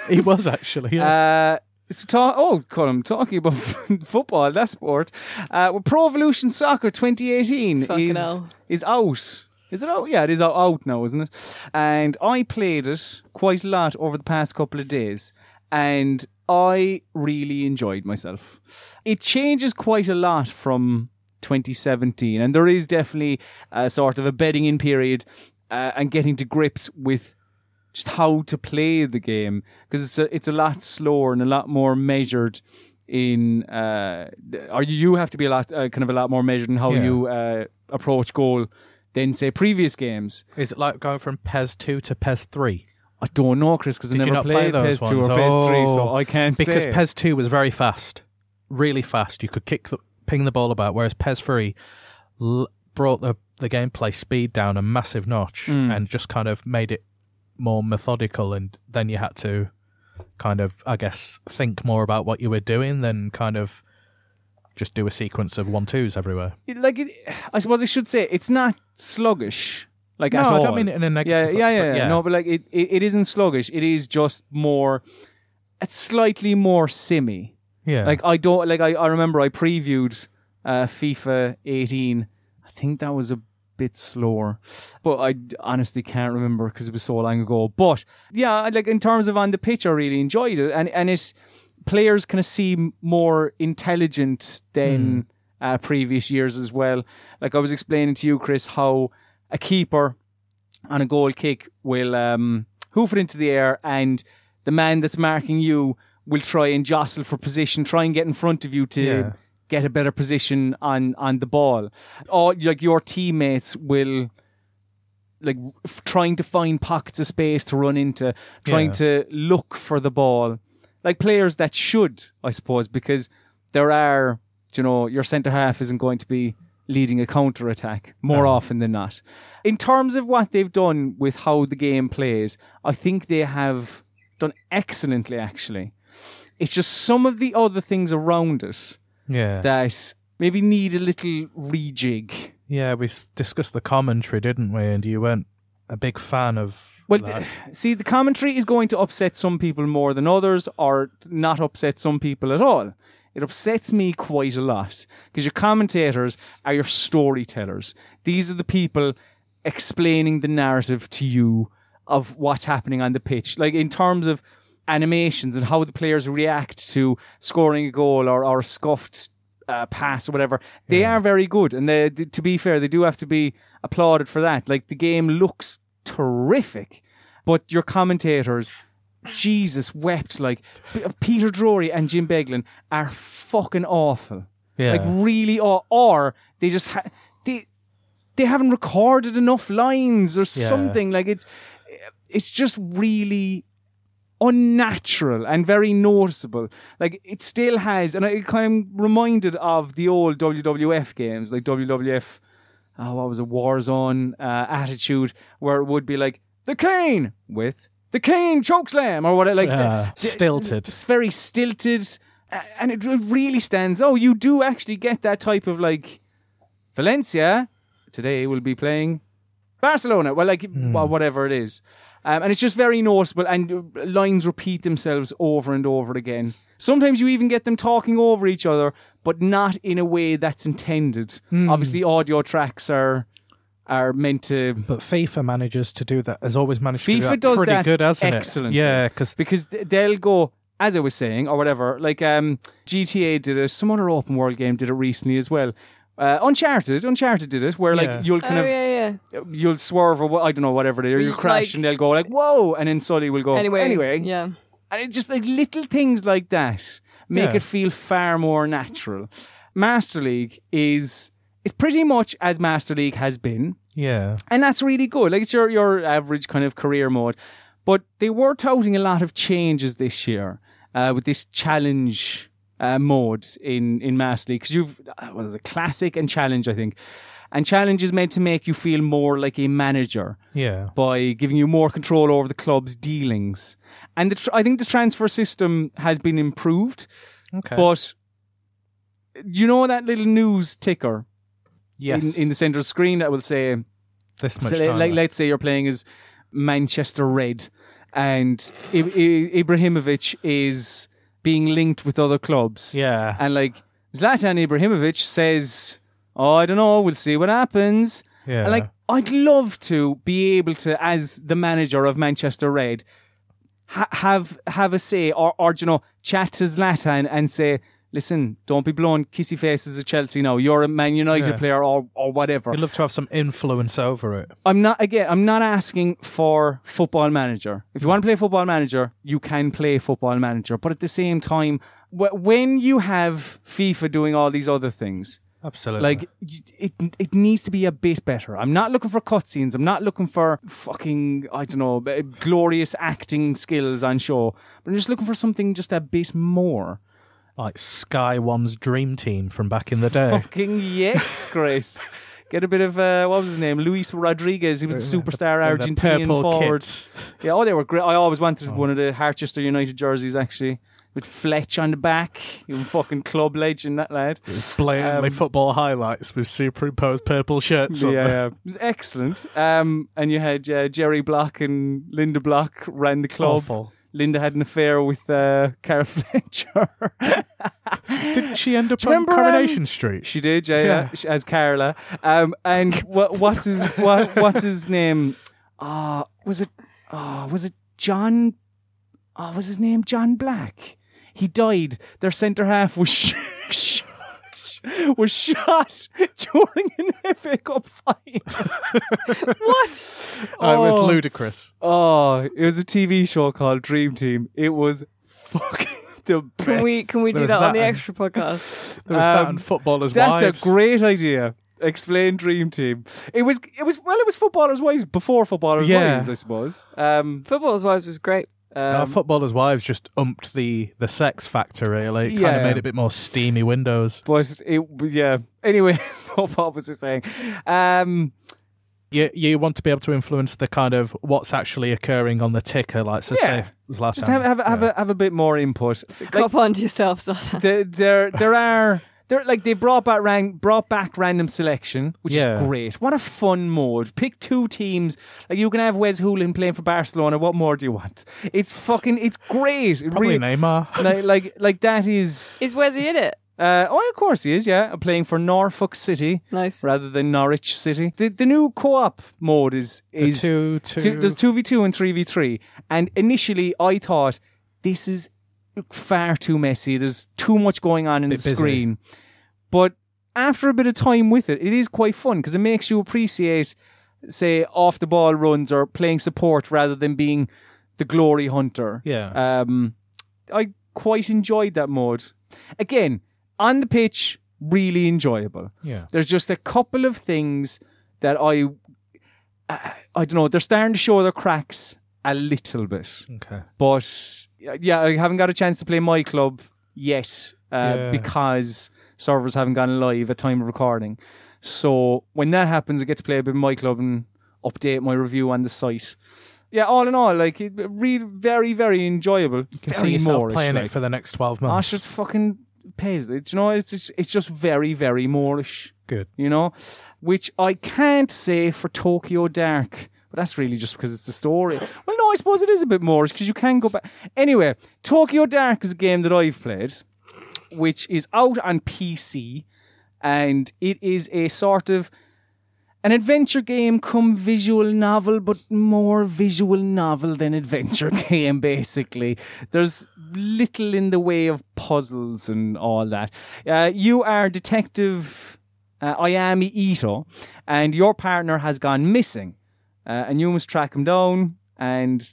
he was, actually. Yeah. Uh, so ta- oh, Colin, talking about football, that sport. Uh, well, Pro Evolution Soccer twenty eighteen is, is out. Is it out? Yeah, it is out, out now, isn't it? And I played it quite a lot over the past couple of days. And I really enjoyed myself. It changes quite a lot from twenty seventeen, and there is definitely a sort of a bedding in period uh, and getting to grips with just how to play the game, because it's a, it's a lot slower and a lot more measured in uh, or you have to be a lot uh, kind of a lot more measured in how yeah. you uh, approach goal than say previous games. Is it like going from P E S two to P E S three? I don't know, Chris, because I never played play P E S two ones? or P E S three, oh, so I can't because say. Because P E S two was very fast, really fast. You could kick the, ping the ball about, whereas P E S three l- brought the, the gameplay speed down a massive notch mm. and just kind of made it more methodical, and then you had to kind of, I guess, think more about what you were doing than kind of just do a sequence of one-twos everywhere. It, like, it, I suppose I should say, it's not sluggish. Like no, I don't mean it in a negative. Yeah, yeah, yeah. But yeah. No, but like it, it, it isn't sluggish. It is just more, it's slightly more simmy. Yeah. Like I don't like. I, I remember I previewed uh, FIFA eighteen. I think that was a bit slower, but I honestly can't remember because it was so long ago. But yeah, like in terms of on the pitch, I really enjoyed it, and and it players kind of seem more intelligent than mm. uh, previous years as well. Like I was explaining to you, Chris, how a keeper on a goal kick will um, hoof it into the air, and the man that's marking you will try and jostle for position, try and get in front of you to yeah. get a better position on, on the ball. Or like your teammates will like f- trying to find pockets of space to run into, trying yeah. to look for the ball. Like players that should, I suppose, because there are, you know, your centre half isn't going to be leading a counter attack more no. often than not. In terms of what they've done with how the game plays, I think they have done excellently, actually. It's just some of the other things around it yeah. that maybe need a little rejig. Yeah, we discussed the commentary, didn't we? And you weren't a big fan of well, that. See, the commentary is going to upset some people more than others, or not upset some people at all. It upsets me quite a lot, because your commentators are your storytellers. These are the people explaining the narrative to you of what's happening on the pitch. Like, in terms of animations and how the players react to scoring a goal or, or a scuffed uh, pass or whatever, they yeah. are very good. And they, to be fair, they do have to be applauded for that. Like, the game looks terrific, but your commentators... Jesus wept. Like, Peter Drury and Jim Beglin are fucking awful. Yeah. Like, really awful. Or they just ha- they they haven't recorded enough lines or yeah. something. Like, it's it's just really unnatural and very noticeable. Like, it still has, and I, I'm reminded of the old W W F games, like W W F, oh, what was it, Warzone uh, attitude, where it would be like, the cane with... the cane chokeslam or whatever, like uh, the, the, stilted. It's very stilted, and it really stands. Oh, you do actually get that type of, like, Valencia today will be playing Barcelona. Well, like mm. well, whatever it is, um, and it's just very noticeable. And lines repeat themselves over and over again. Sometimes you even get them talking over each other, but not in a way that's intended. Mm. Obviously, audio tracks are. Are meant to, but FIFA manages to do that. Has always managed FIFA to do that. Does pretty that good, hasn't excellent. It? Yeah, because because they'll go, as I was saying, or whatever. Like um, G T A did it. Some other open world game did it recently as well. Uh, Uncharted, Uncharted did it, where like yeah. you'll kind oh, of yeah, yeah. you'll swerve or I don't know whatever it is, or you'll crash like, and they'll go like whoa, and then Sully will go anyway, anyway, yeah, and it's just like little things like that make yeah. it feel far more natural. Master League is. It's pretty much as Master League has been. Yeah. And that's really good. Like, it's your, your average kind of career mode. But they were touting a lot of changes this year uh, with this challenge uh, mode in, in Master League. Because you've, what is it, classic and challenge, I think. And challenge is meant to make you feel more like a manager. Yeah. By giving you more control over the club's dealings. And the tr- I think the transfer system has been improved. Okay. But you know that little news ticker? Yes. In, in the centre of the screen, that will say this much so, time. Like, let's say you're playing as Manchester Red, and I- I- Ibrahimovic is being linked with other clubs. Yeah, and like Zlatan Ibrahimovic says, "Oh, I don't know. We'll see what happens." Yeah, and like I'd love to be able to, as the manager of Manchester Red, ha- have have a say, or or you know, chat to Zlatan and say. Listen, don't be blowing kissy faces at Chelsea now. You're a Man United yeah. player or, or whatever. You'd love to have some influence over it. I'm not, again, I'm not asking for Football Manager. If you want to play Football Manager, you can play Football Manager. But at the same time, wh- when you have FIFA doing all these other things, absolutely, like it, it needs to be a bit better. I'm not looking for cutscenes. I'm not looking for fucking, I don't know, glorious acting skills on show. But I'm just looking for something just a bit more. Like Sky One's dream team from back in the day. Fucking yes, Chris. Get a bit of, uh, what was his name? Luis Rodriguez. He was a superstar the, the Argentinian forward. Kits. Yeah, oh, they were great. I always wanted oh. one of the Harchester United jerseys, actually. With Fletch on the back. He was fucking club legend, that lad. It was blatantly um, football highlights with superimposed purple shirts yeah, on them. Yeah, it was excellent. Um, and you had uh, Jerry Block and Linda Block ran the club. Awful. Linda had an affair with uh, Cara Fletcher. Didn't she end up on Coronation um, Street? She did, yeah, yeah. yeah. as Carla. Um, and what, what's his what, what's his name? Uh, was it? Oh, was it John? Oh, was his name John Black? He died. Their centre half was sh- sh- was shot during an F A Cup final. What? Oh, oh, it was ludicrous. Oh, it was a T V show called Dream Team. It was fucking the best. Can we, can we do that, that on the and, extra podcast? There was um, that and Footballers' Wives. That's a great idea. Explain Dream Team. It was, it was, well, it was Footballers' Wives before Footballers' yeah. Wives, I suppose. Um, Footballers' Wives was great. Um, no, Footballers' Wives just umped the, the sex factor, really. It kind yeah. of made it a bit more steamy windows. But, it, yeah. Anyway, what was it saying? Um... You, you want to be able to influence the kind of what's actually occurring on the ticker, like so yeah. safe as last just time. Have have, yeah. have a have a bit more input. Like, cop on to yourself, Sasha. There there there are there like they brought back ran, brought back random selection, which yeah. is great. What a fun mode! Pick two teams. Like you can have Wes Hoolin playing for Barcelona. What more do you want? It's fucking it's great. It Probably really, Neymar. Like, like like that is is Wesy in it? Uh, oh, of course he is, yeah. Playing for Norfolk City nice. rather than Norwich City. The the new co-op mode is... is the two, two. Two, there's two v two and three v three. And initially I thought, this is far too messy. There's too much going on in the busy. screen. But after a bit of time with it, it is quite fun because it makes you appreciate, say, off-the-ball runs or playing support rather than being the glory hunter. Yeah. Um, I quite enjoyed that mode. Again... On the pitch, really enjoyable. Yeah. There's just a couple of things that I, uh, I don't know, they're starting to show their cracks a little bit. Okay. But, yeah, I haven't got a chance to play my club yet uh, yeah. because servers haven't gone live at time of recording. So when that happens, I get to play a bit of my club and update my review on the site. Yeah, all in all, like, it, really, very, very enjoyable. You can very see yourself Moorish, playing like. It for the next twelve months. Oh, it's fucking... Pays it, you know. It's just, it's just very, very Moorish. Good, you know, which I can't say for Tokyo Dark, but that's really just because it's the story. Well, no, I suppose it is a bit Moorish because you can go back. Anyway, Tokyo Dark is a game that I've played, which is out on P C, and it is a sort of an adventure game, come visual novel, but more visual novel than adventure game. Basically, there's. Little in the way of puzzles and all that. Uh, you are Detective uh, Ayami Ito, and your partner has gone missing, uh, and you must track him down. And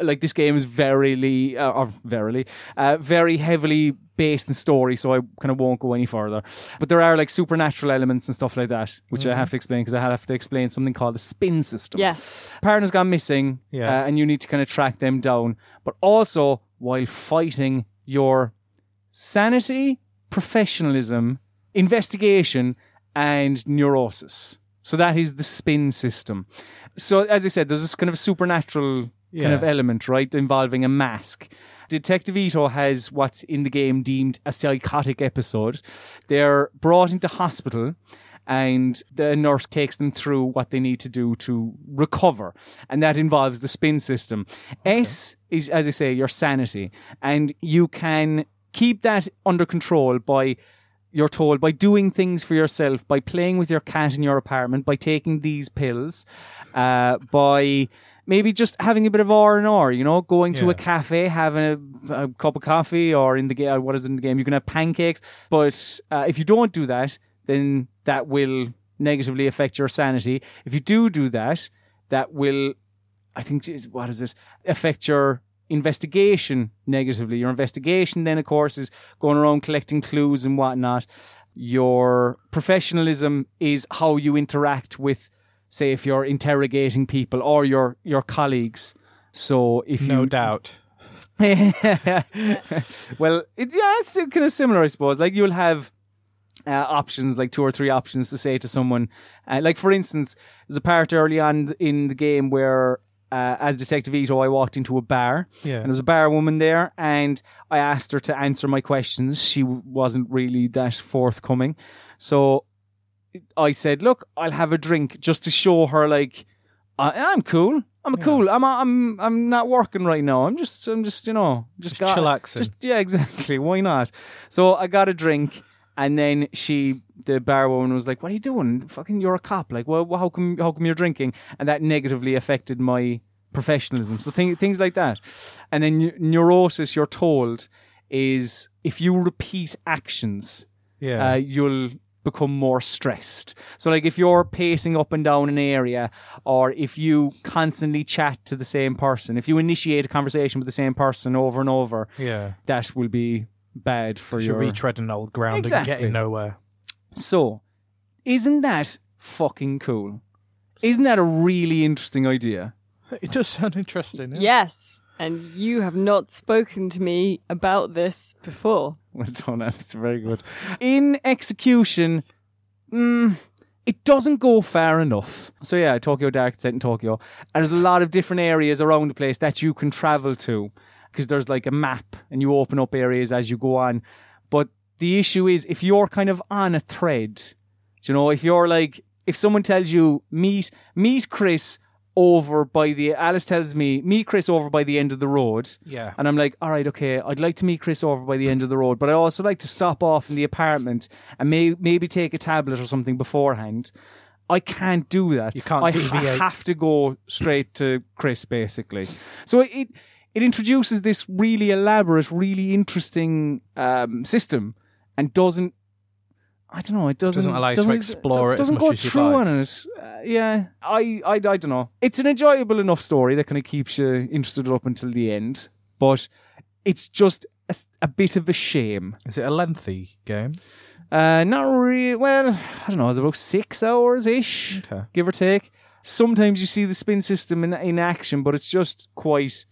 like this game is verily, uh, or verily, uh, very heavily based in story, so I kind of won't go any further. But there are like supernatural elements and stuff like that, which mm-hmm. I have to explain because I have to explain something called the spin system. Yes, partner's gone missing, yeah. uh, and you need to kind of track them down, but also. While fighting your sanity, professionalism, investigation, and neurosis. So that is the spin system. So as I said, there's this kind of supernatural yeah. kind of element, right, involving a mask. Detective Ito has what's in the game deemed a psychotic episode. They're brought into hospital and the nurse takes them through what they need to do to recover. And that involves the spin system. Okay. S is, as I say, your sanity. And you can keep that under control by, you're told, by doing things for yourself, by playing with your cat in your apartment, by taking these pills, uh, by... Maybe just having a bit of R and R, you know, going yeah. to a cafe, having a, a cup of coffee, or in the game, what is in the game? You can have pancakes. But uh, if you don't do that, then that will negatively affect your sanity. If you do do that, that will, I think, what is it? Affect your investigation negatively. Your investigation then, of course, is going around collecting clues and whatnot. Your professionalism is how you interact with. Say if you're interrogating people or your, your colleagues. So if no you... No doubt. Well, it, yeah, it's kind of similar, I suppose. Like you'll have uh, options, like two or three options to say to someone. Uh, like for instance, there's a part early on in the game where uh, as Detective Ito, I walked into a bar. Yeah. And there was a bar woman there and I asked her to answer my questions. She wasn't really that forthcoming. So... I said, look, I'll have a drink just to show her, like, I, I'm cool. I'm yeah. cool. I'm I'm I'm not working right now. I'm just, I'm just, you know, just, just got, chillaxing. Just, yeah, exactly. Why not? So I got a drink, and then she, the barwoman, was like, "What are you doing? Fucking, you're a cop. Like, well, how come, how come you're drinking?" And that negatively affected my professionalism. So things, things like that. And then neurosis, you're told, is if you repeat actions, yeah, uh, you'll. become more stressed. So like if you're pacing up and down an area, or if you constantly chat to the same person, if you initiate a conversation with the same person over and over, yeah, that will be bad for your... You're retreading old ground exactly. and getting nowhere. So Isn't that fucking cool? Isn't that a really interesting idea? It does sound interesting. Yeah. Yes. And you have not spoken to me about this before. Well done, that's very good. In execution, mm, it doesn't go far enough. So yeah, Tokyo Dark set in Tokyo. And there's a lot of different areas around the place that you can travel to. Because there's like a map and you open up areas as you go on. But the issue is if you're kind of on a thread, you know, if you're like, if someone tells you, meet, meet Chris... over by the Alice tells me meet Chris over by the end of the road. Yeah. And I'm like, all right, okay, I'd like to meet Chris over by the end of the road, but I also like to stop off in the apartment and may, maybe take a tablet or something beforehand. I can't do that. You can't I deviate. I have to go straight to Chris, basically. So it it introduces this really elaborate, really interesting um, system, and doesn't. I don't know. It doesn't, doesn't allow you doesn't, to explore it as much as you like. Doesn't go through on it. Uh, yeah, I, I, I don't know. It's an enjoyable enough story that kind of keeps you interested up until the end, but it's just a, a bit of a shame. Is it a lengthy game? Uh, not really. Well, I don't know. It's about six hours ish, okay. Give or take. Sometimes you see the spin system in, in action, but it's just quite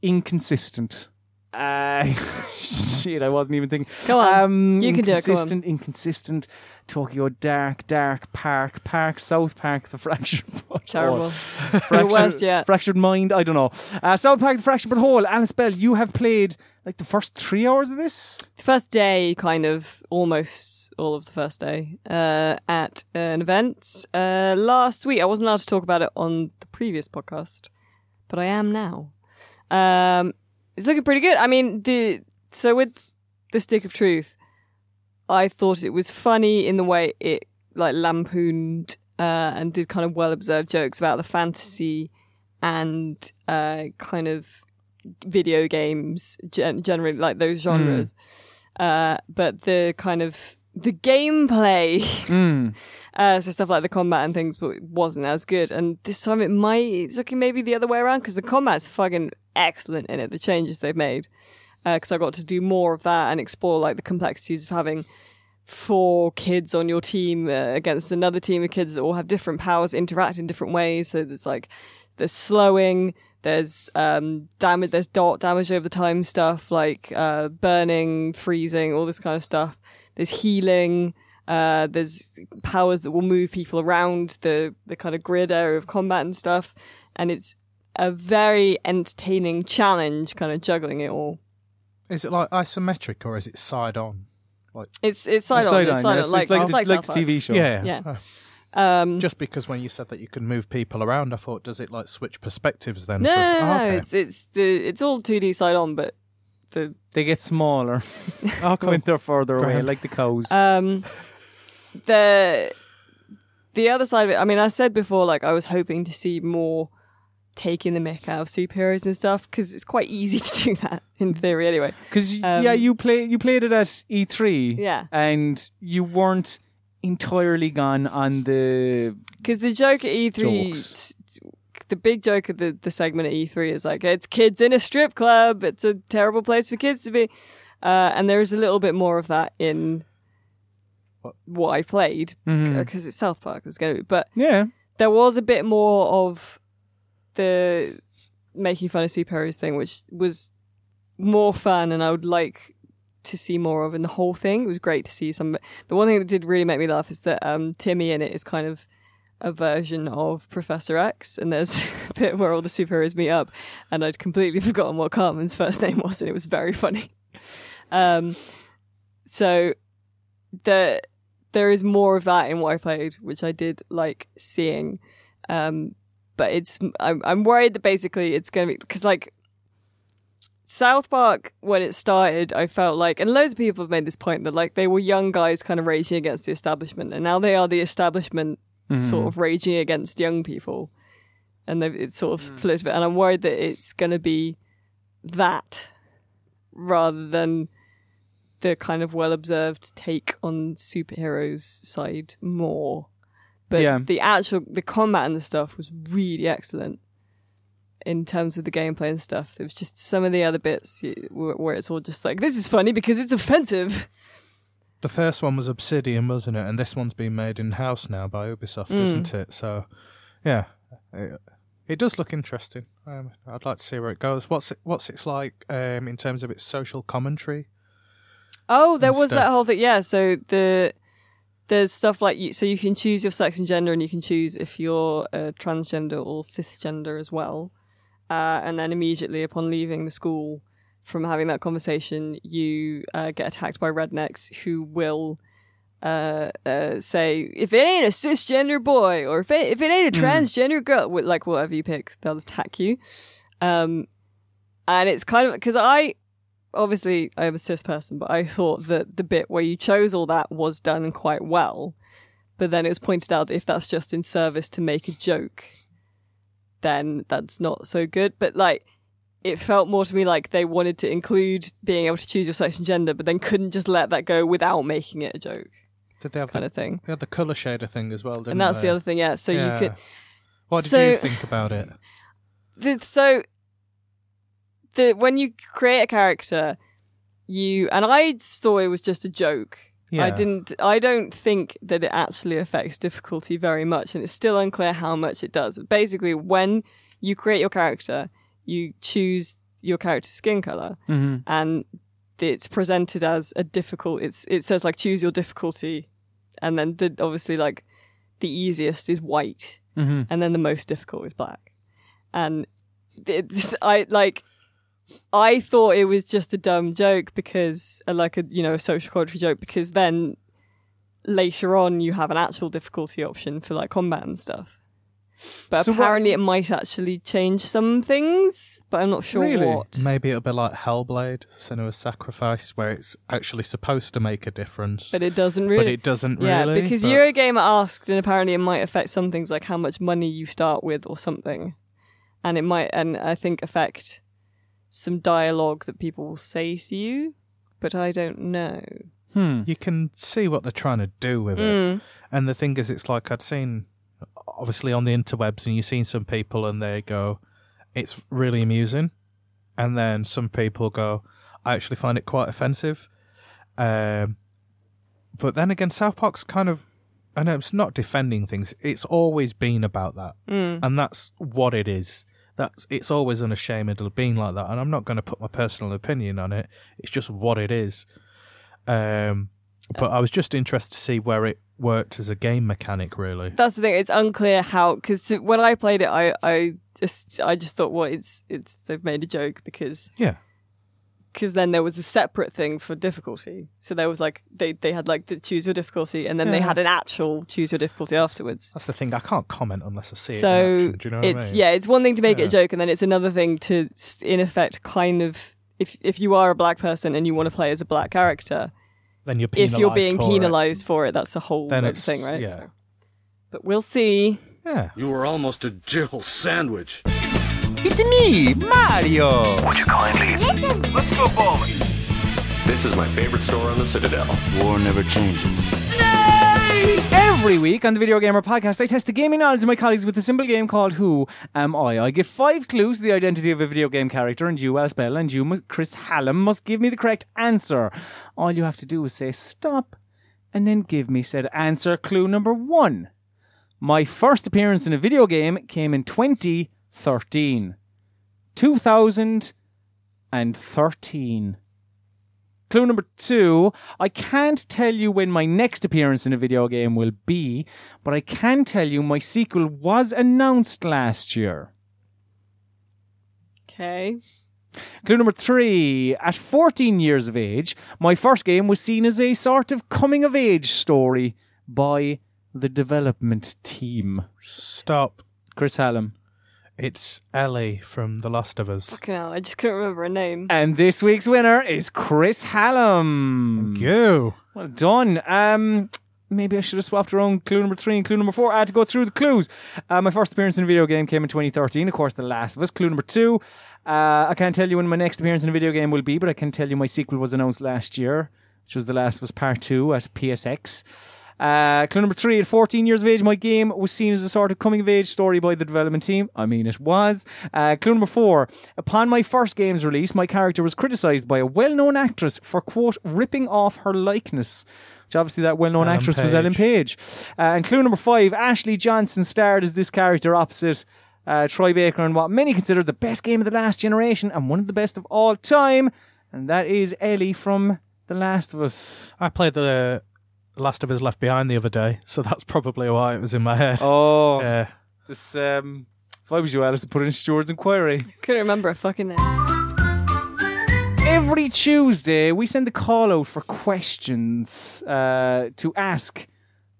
inconsistent. Uh, shit, I wasn't even thinking. Come on, um, you can do it. Inconsistent, inconsistent. Tokyo Dark, Dark Park, Park South Park, the Fractured Butthole. Terrible. Fractured, the worst yet. Fractured Mind. I don't know. Uh, South Park, the Fractured Butthole. Alice Bell, you have played like the first three hours of this. The first day, kind of, almost all of the first day uh, at an event uh, last week. I wasn't allowed to talk about it on the previous podcast, but I am now. Um. It's looking pretty good. I mean, the so with the Stick of Truth, I thought it was funny in the way it like lampooned uh, and did kind of well-observed jokes about the fantasy and uh, kind of video games gen- generally, like those genres. Mm. Uh, but the kind of the gameplay, mm. uh, so stuff like the combat and things, but it wasn't as good. And this time it might it's looking maybe the other way around because the combat's fucking excellent in it, the changes they've made, because uh, I got to do more of that and explore like the complexities of having four kids on your team uh, against another team of kids that all have different powers, interact in different ways. So there's like there's slowing, there's um damage, there's dot damage over the time stuff, like uh burning, freezing, all this kind of stuff. There's healing, uh there's powers that will move people around the the kind of grid area of combat and stuff, and it's a very entertaining challenge, kind of juggling it all. Is it like isometric or is it side on? Like it's it's side on. It's side on. Like the T V show. Yeah. yeah. yeah. Um, Just because when you said that you can move people around, I thought, does it like switch perspectives then? No, for, no, oh, okay. no. It's it's the it's all two D side on, but the they get smaller oh, cool. when they're further Grand. away, like the cows. Um, the the other side of it. I mean, I said before, like I was hoping to see more. Taking the mick out of superheroes and stuff, because it's quite easy to do that in theory anyway. Because um, yeah, you play you played it at E three, yeah, and you weren't entirely gone on the because the joke at E three, jokes. the big joke of the the segment at E three is like it's kids in a strip club. It's a terrible place for kids to be, uh, and there is a little bit more of that in what, what I played because mm-hmm. it's South Park. It's going to be, but yeah, there was a bit more of. The making fun of superheroes thing, which was more fun and I would like to see more of in the whole thing. It was great to see some. The one thing that did really make me laugh is that um, Timmy in it is kind of a version of Professor X, and there's a bit where all the superheroes meet up and I'd completely forgotten what Cartman's first name was and it was very funny. Um, so the, there is more of that in what I played, which I did like seeing. Um, But it's I'm, I'm worried that basically it's going to be... Because, like, South Park, when it started, I felt like... And loads of people have made this point that, like, they were young guys kind of raging against the establishment. And now they are the establishment mm-hmm. sort of raging against young people. And it's sort of mm-hmm. flipped a bit. And I'm worried that it's going to be that rather than the kind of well-observed take on superheroes side more. But yeah. the actual, the combat and the stuff was really excellent in terms of the gameplay and stuff. It was just some of the other bits where it's all just like, this is funny because it's offensive. The first one was Obsidian, wasn't it? And this one's been made in-house now by Ubisoft, mm. isn't it? So, yeah, it, it does look interesting. Um, I'd like to see where it goes. What's it, what's it's like um, in terms of its social commentary? Oh, there was stuff. That whole thing. Yeah, so the there's stuff like you, so you can choose your sex and gender, and you can choose if you're uh, transgender or cisgender as well. Uh, and then immediately upon leaving the school, from having that conversation, you uh, get attacked by rednecks who will uh, uh, say, if it ain't a cisgender boy, or if it, if it ain't a mm. transgender girl, like whatever you pick, they'll attack you. Um, and it's kind of, because I, obviously I'm a cis person, but I thought that the bit where you chose all that was done quite well. But then it was pointed out that if that's just in service to make a joke, then that's not so good. But like, it felt more to me like they wanted to include being able to choose your sex and gender, but then couldn't just let that go without making it a joke. Did they have kind the, of thing? They had the colour shader thing as well, didn't they? And that's they? the other thing, yeah. So yeah. you could. What did so, you think about it? The, so, the when you create a character, you and I thought it was just a joke. Yeah. I didn't. I don't think that it actually affects difficulty very much, and it's still unclear how much it does. But basically, when you create your character, you choose your character's skin color, mm-hmm. and it's presented as a difficult. It's it says like choose your difficulty, and then the, obviously like the easiest is white, mm-hmm. and then the most difficult is black. And it's, I like I thought it was just a dumb joke because like a you know a social commentary joke because then later on you have an actual difficulty option for like combat and stuff. But so apparently what, it might actually change some things, but I'm not sure really? what. Maybe it'll be like Hellblade, Senua's Sacrifice, where it's actually supposed to make a difference. But it doesn't really. But it doesn't yeah, really. Yeah, because but... Eurogamer asked, and apparently it might affect some things like how much money you start with or something. And it might, and I think, affect some dialogue that people will say to you, but I don't know. Hmm. You can see what they're trying to do with mm. it. And the thing is, it's like I'd seen... obviously on the interwebs, and you've seen some people and they go, it's really amusing. And then some people go, I actually find it quite offensive. Um, but then again, South Park's kind of, I know it's not defending things. It's always been about that. Mm. And that's what it is. That's It's always unashamedly being like that. And I'm not going to put my personal opinion on it. It's just what it is. Um, but I was just interested to see where it worked as a game mechanic, really. That's the thing. It's unclear how, because when I played it, I, I just I just thought, well, it's it's they've made a joke because yeah, because then there was a separate thing for difficulty. So there was like they they had like the choose your difficulty, and then yeah. they had an actual choose your difficulty afterwards. That's the thing. I can't comment unless I see so it. In action. Do you know what it's I mean? Yeah, it's one thing to make yeah. it a joke, and then it's another thing to, in effect, kind of if if you are a black person and you want to play as a black character. Then you're penalized if you're being for penalized it. for it, that's a whole thing, right? Yeah. So. But we'll see. Yeah. You were almost a Jill sandwich. It's me, Mario. Would you kindly listen? Let's go bowling. This is my favorite store on the Citadel. War never changes. Yay! Every week on the Video Gamer Podcast, I test the gaming knowledge of my colleagues with a simple game called Who Am I? I give five clues to the identity of a video game character, and you, Alice Bell, and you, Chris Hallam, must give me the correct answer. All you have to do is say stop, and then give me said answer. Clue number one. My first appearance in a video game came in twenty thirteen. two thousand thirteen. Clue number two, I can't tell you when my next appearance in a video game will be, but I can tell you my sequel was announced last year. Okay. Clue number three, at fourteen years of age, my first game was seen as a sort of coming-of-age story by the development team. Stop. Chris Hallam. It's Ellie from The Last of Us. Fucking hell, I just couldn't remember her name. And this week's winner is Chris Hallam. Thank you. Well done. Um, maybe I should have swapped around clue number three and clue number four. I had to go through the clues. Uh, my first appearance in a video game came in twenty thirteen. Of course, The Last of Us. Clue number two. Uh, I can't tell you when my next appearance in a video game will be, but I can tell you my sequel was announced last year, which was The Last of Us Part two at P S X. Uh, clue number three, at fourteen years of age, my game was seen as a sort of coming-of-age story by the development team. I mean, it was. Uh, clue number four, upon my first game's release, my character was criticised by a well-known actress for, quote, ripping off her likeness. Which obviously that well-known Ellen actress Page. was Ellen Page. Uh, and clue number five, Ashley Johnson starred as this character opposite uh, Troy Baker in what many consider the best game of the last generation and one of the best of all time. And that is Ellie from The Last of Us. I played the... Uh Last of Us Left Behind the other day, so that's probably why it was in my head. Oh, yeah. This, um, if I was you, Alice, I'd put in Stuart's inquiry. Couldn't remember a fucking name. Every Tuesday, we send a call out for questions uh, to ask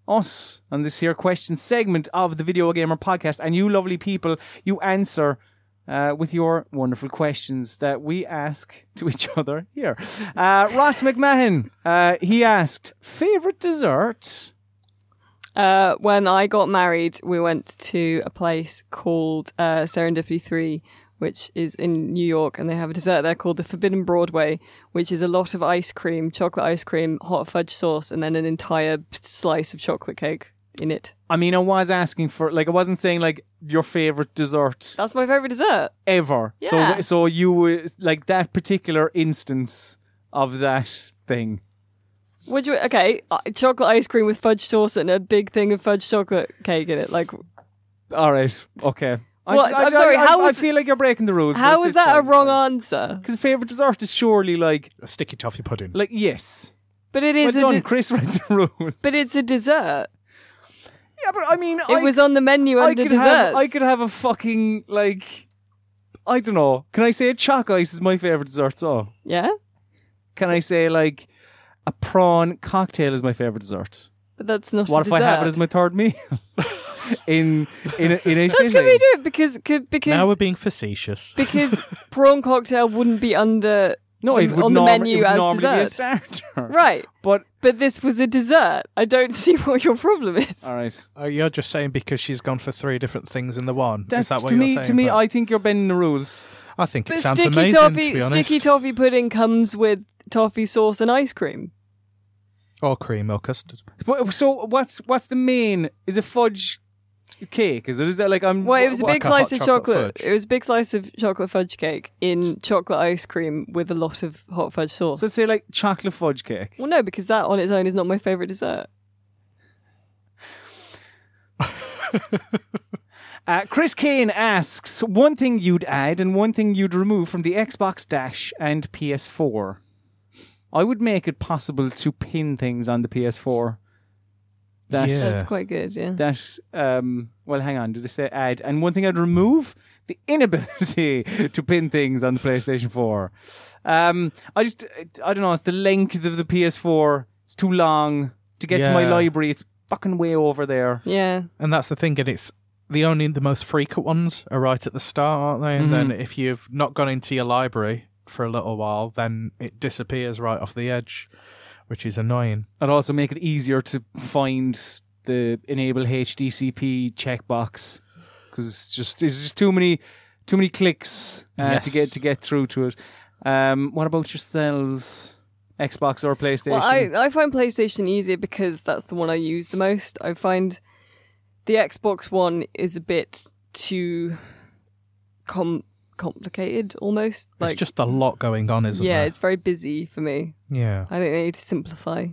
us on this here question segment of the Video Gamer Podcast, and you lovely people, you answer Uh, with your wonderful questions that we ask to each other here. Uh, Ross McMahon, uh, he asked, favourite dessert? Uh, when I got married, we went to a place called uh, Serendipity three, which is in New York, and they have a dessert there called the Forbidden Broadway, which is a lot of ice cream, chocolate ice cream, hot fudge sauce, and then an entire slice of chocolate cake in it. I mean, I was asking for, like, I wasn't saying, like, your favourite dessert. That's my favourite dessert. Ever. Yeah. So, so you were, like, that particular instance of that thing. Would you, okay, chocolate ice cream with fudge sauce and a big thing of fudge chocolate cake in it, like. All right, okay. I what? Just, I'm I, sorry, I, I, how I, was, I feel like you're breaking the rules. How is that a wrong answer? Because favourite dessert is surely, like. A sticky toffee pudding. Like, yes. But it is well a done, de- Chris read the rules. But it's a dessert. Yeah, but I mean... It I, was on the menu under desserts. I could have a fucking, like... I don't know. Can I say chalk ice is my favourite dessert, so? Yeah? Can I say, like, a prawn cocktail is my favourite dessert? But that's not what a dessert. What if I have it as my third meal? in in a, in a city? Can we do it? Because, because... Now we're being facetious. Because prawn cocktail wouldn't be under... No, it would on the norm- menu it would as normally dessert. Be a starter. Right. But but this was a dessert. I don't see what your problem is. All right. Uh, you're just saying because she's gone for three different things in the one. That's, is that what to you're me, saying? To me, but I think you're bending the rules. I think but it sounds amazing, toffee, to be honest. Sticky toffee pudding comes with toffee sauce and ice cream. Or cream or custard. So what's what's the main? Is it fudge cake? Is it? Is that like I'm? Well, it was what, a big like slice a of chocolate. chocolate it was a big slice of chocolate fudge cake in chocolate ice cream with a lot of hot fudge sauce. So say like chocolate fudge cake. Well, no, because that on its own is not my favourite dessert. uh, Chris Kane asks, one thing you'd add and one thing you'd remove from the Xbox Dash and P S four. I would make it possible to pin things on the P S four. That, yeah. That's quite good, yeah. That, um, well, hang on, did I say add? And one thing I'd remove, the inability to pin things on the PlayStation four. Um, I just, I don't know, it's the length of the P S four. It's too long to get yeah. to my library. It's fucking way over there. Yeah. And that's the thing, and it's the only, the most frequent ones are right at the start, aren't they? And mm-hmm. then if you've not gone into your library for a little while, then it disappears right off the edge. Which is annoying. I'd also make it easier to find the enable H D C P checkbox because it's just it's just too many too many clicks uh, yes. to get to get through to it. Um, what about yourselves, Xbox or PlayStation? Well, I, I find PlayStation easier because that's the one I use the most. I find the Xbox One is a bit too com. complicated almost. Like, it's just a lot going on, isn't it? Yeah, there? It's very busy for me. Yeah. I think they need to simplify.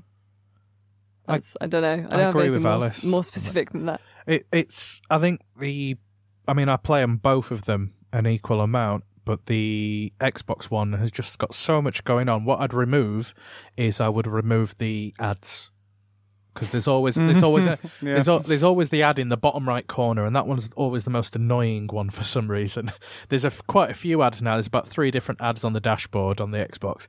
That's, I, I don't know. I, I don't agree have with Alice. More, more specific than that. It, it's, I think the, I mean, I play on both of them an equal amount, but the Xbox One has just got so much going on. What I'd remove is I would remove the ads. Because there's always there's always a, yeah. there's, a, there's always the ad in the bottom right corner, and that one's always the most annoying one for some reason. There's a, quite a few ads now. There's about three different ads on the dashboard on the Xbox.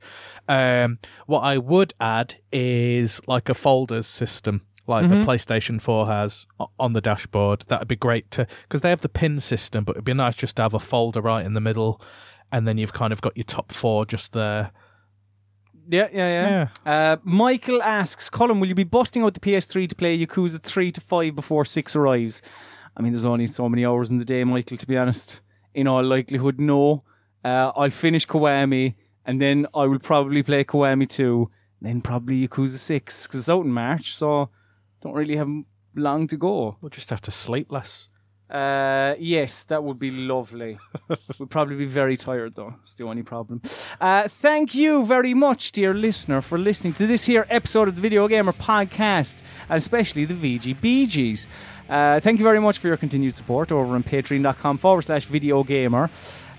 Um, what I would add is like a folders system, like mm-hmm. the PlayStation four has on the dashboard. That'd be great to because they have the pin system, but it'd be nice just to have a folder right in the middle, and then you've kind of got your top four just there. Yeah, yeah, yeah. Uh, Michael asks, Colin, will you be busting out the P S three to play Yakuza three to five before six arrives? I mean, there's only so many hours in the day, Michael, to be honest. In all likelihood, no. Uh, I'll finish Kiwami, and then I will probably play Kiwami two, and then probably Yakuza six, because it's out in March, so don't really have long to go. We'll just have to sleep less. Uh, yes, that would be lovely. We'd probably be very tired, though. It's the only problem. Uh, thank you very much, dear listener, for listening to this here episode of the Video Gamer Podcast, and especially the V G B Gs. Uh, thank you very much for your continued support over on patreon.com forward slash video gamer.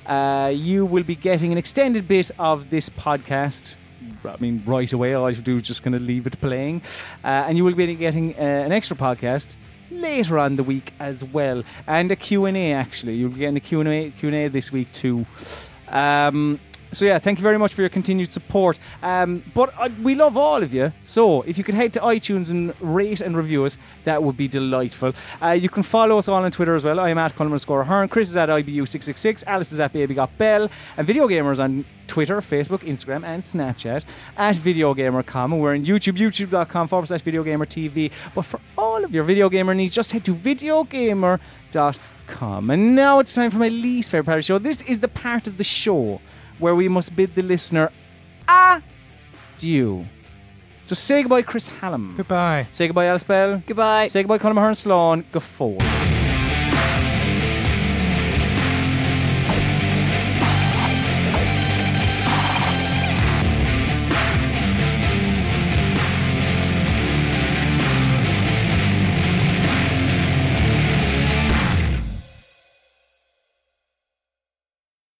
Uh, you will be getting an extended bit of this podcast. I mean, right away, all you do is just kind of leave it playing. Uh, and you will be getting uh, an extra podcast later on the week as well, and a Q and A. Actually, you'll be getting a Q and A, Q and A this week too. Um, so yeah, thank you very much for your continued support. Um, but uh, we love all of you, so if you could head to iTunes and rate and review us, that would be delightful. Uh, you can follow us all on Twitter as well. I am at Cullen underscore Ahern, Chris is at I B U six six six, Alice is at Baby Got Bell, and Video Gamers on Twitter, Facebook, Instagram, and Snapchat at VideoGamerCom. We're on YouTube, youtube.com forward slash VideoGamerTV. But for all of your video gamer needs, just head to VideoGamer dot com. And now it's time for my least favorite part of the show. This is the part of the show where we must bid the listener adieu. So say goodbye, Chris Hallam. Goodbye. Say goodbye, Alice Bell. Goodbye. Say goodbye, Colin Mahern Sloan. Go forward.